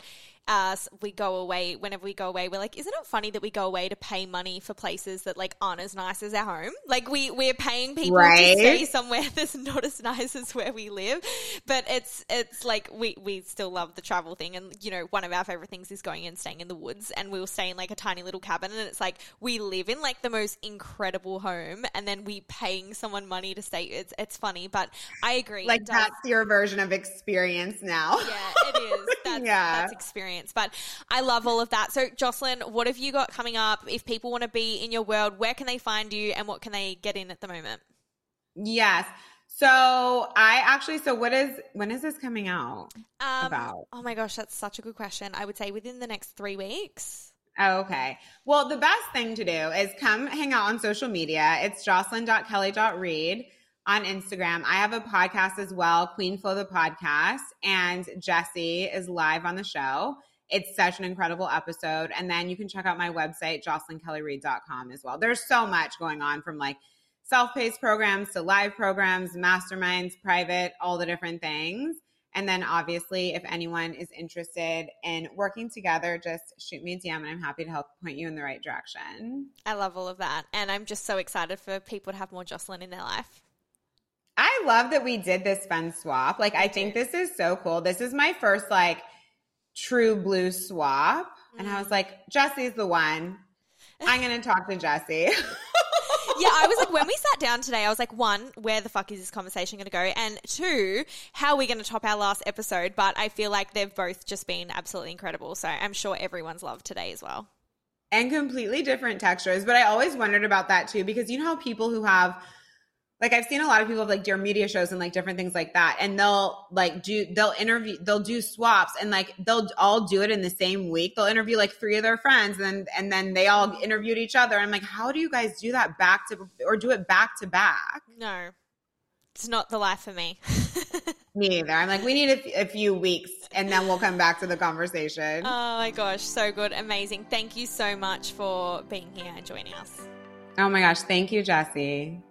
we go away. Whenever we go away, we're like, isn't it funny that we go away to pay money for places that like aren't as nice as our home? Like we're paying people to stay somewhere that's not as nice as where we live. But it's like we still love the travel thing. And, you know, one of our favorite things is going and staying in the woods, and we'll stay in like a tiny little cabin. And it's like we live in like the most incredible home, and then we paying someone money to stay. It's funny, but I agree. Like that's your version of experience now. Yeah, it is. That's experience. But I love all of that. So Jocelyn, what have you got coming up? If people want to be in your world, where can they find you and what can they get in at the moment? Yes. So when is this coming out? Oh my gosh, that's such a good question. I would say within the next 3 weeks. Okay. Well, the best thing to do is come hang out on social media. It's jocelyn.kelly.reid on Instagram. I have a podcast as well, Queen Flow the Podcast, and Jessie is live on the show. It's such an incredible episode. And then you can check out my website, jocelynkellyreid.com as well. There's so much going on, from like self-paced programs to live programs, masterminds, private, all the different things. And then obviously, if anyone is interested in working together, just shoot me a DM and I'm happy to help point you in the right direction. I love all of that. And I'm just so excited for people to have more Jocelyn in their life. I love that we did this fun swap. Like, I think this is so cool. This is my first, like, true blue swap. Mm-hmm. And I was like, Jessie's the one. I'm going to talk to Jessie. Yeah, I was like, when we sat down today, I was like, one, where the fuck is this conversation going to go? And two, how are we going to top our last episode? But I feel like they've both just been absolutely incredible. So I'm sure everyone's loved today as well. And completely different textures. But I always wondered about that too, because you know how people who have – like I've seen a lot of people have like their media shows and like different things like that. And they'll do swaps, and like they'll all do it in the same week. They'll interview like three of their friends and then they all interviewed each other. I'm like, how do you guys do that back to back? No, it's not the life for me. Me either. I'm like, we need a few weeks and then we'll come back to the conversation. Oh my gosh. So good. Amazing. Thank you so much for being here and joining us. Oh my gosh. Thank you, Jessie.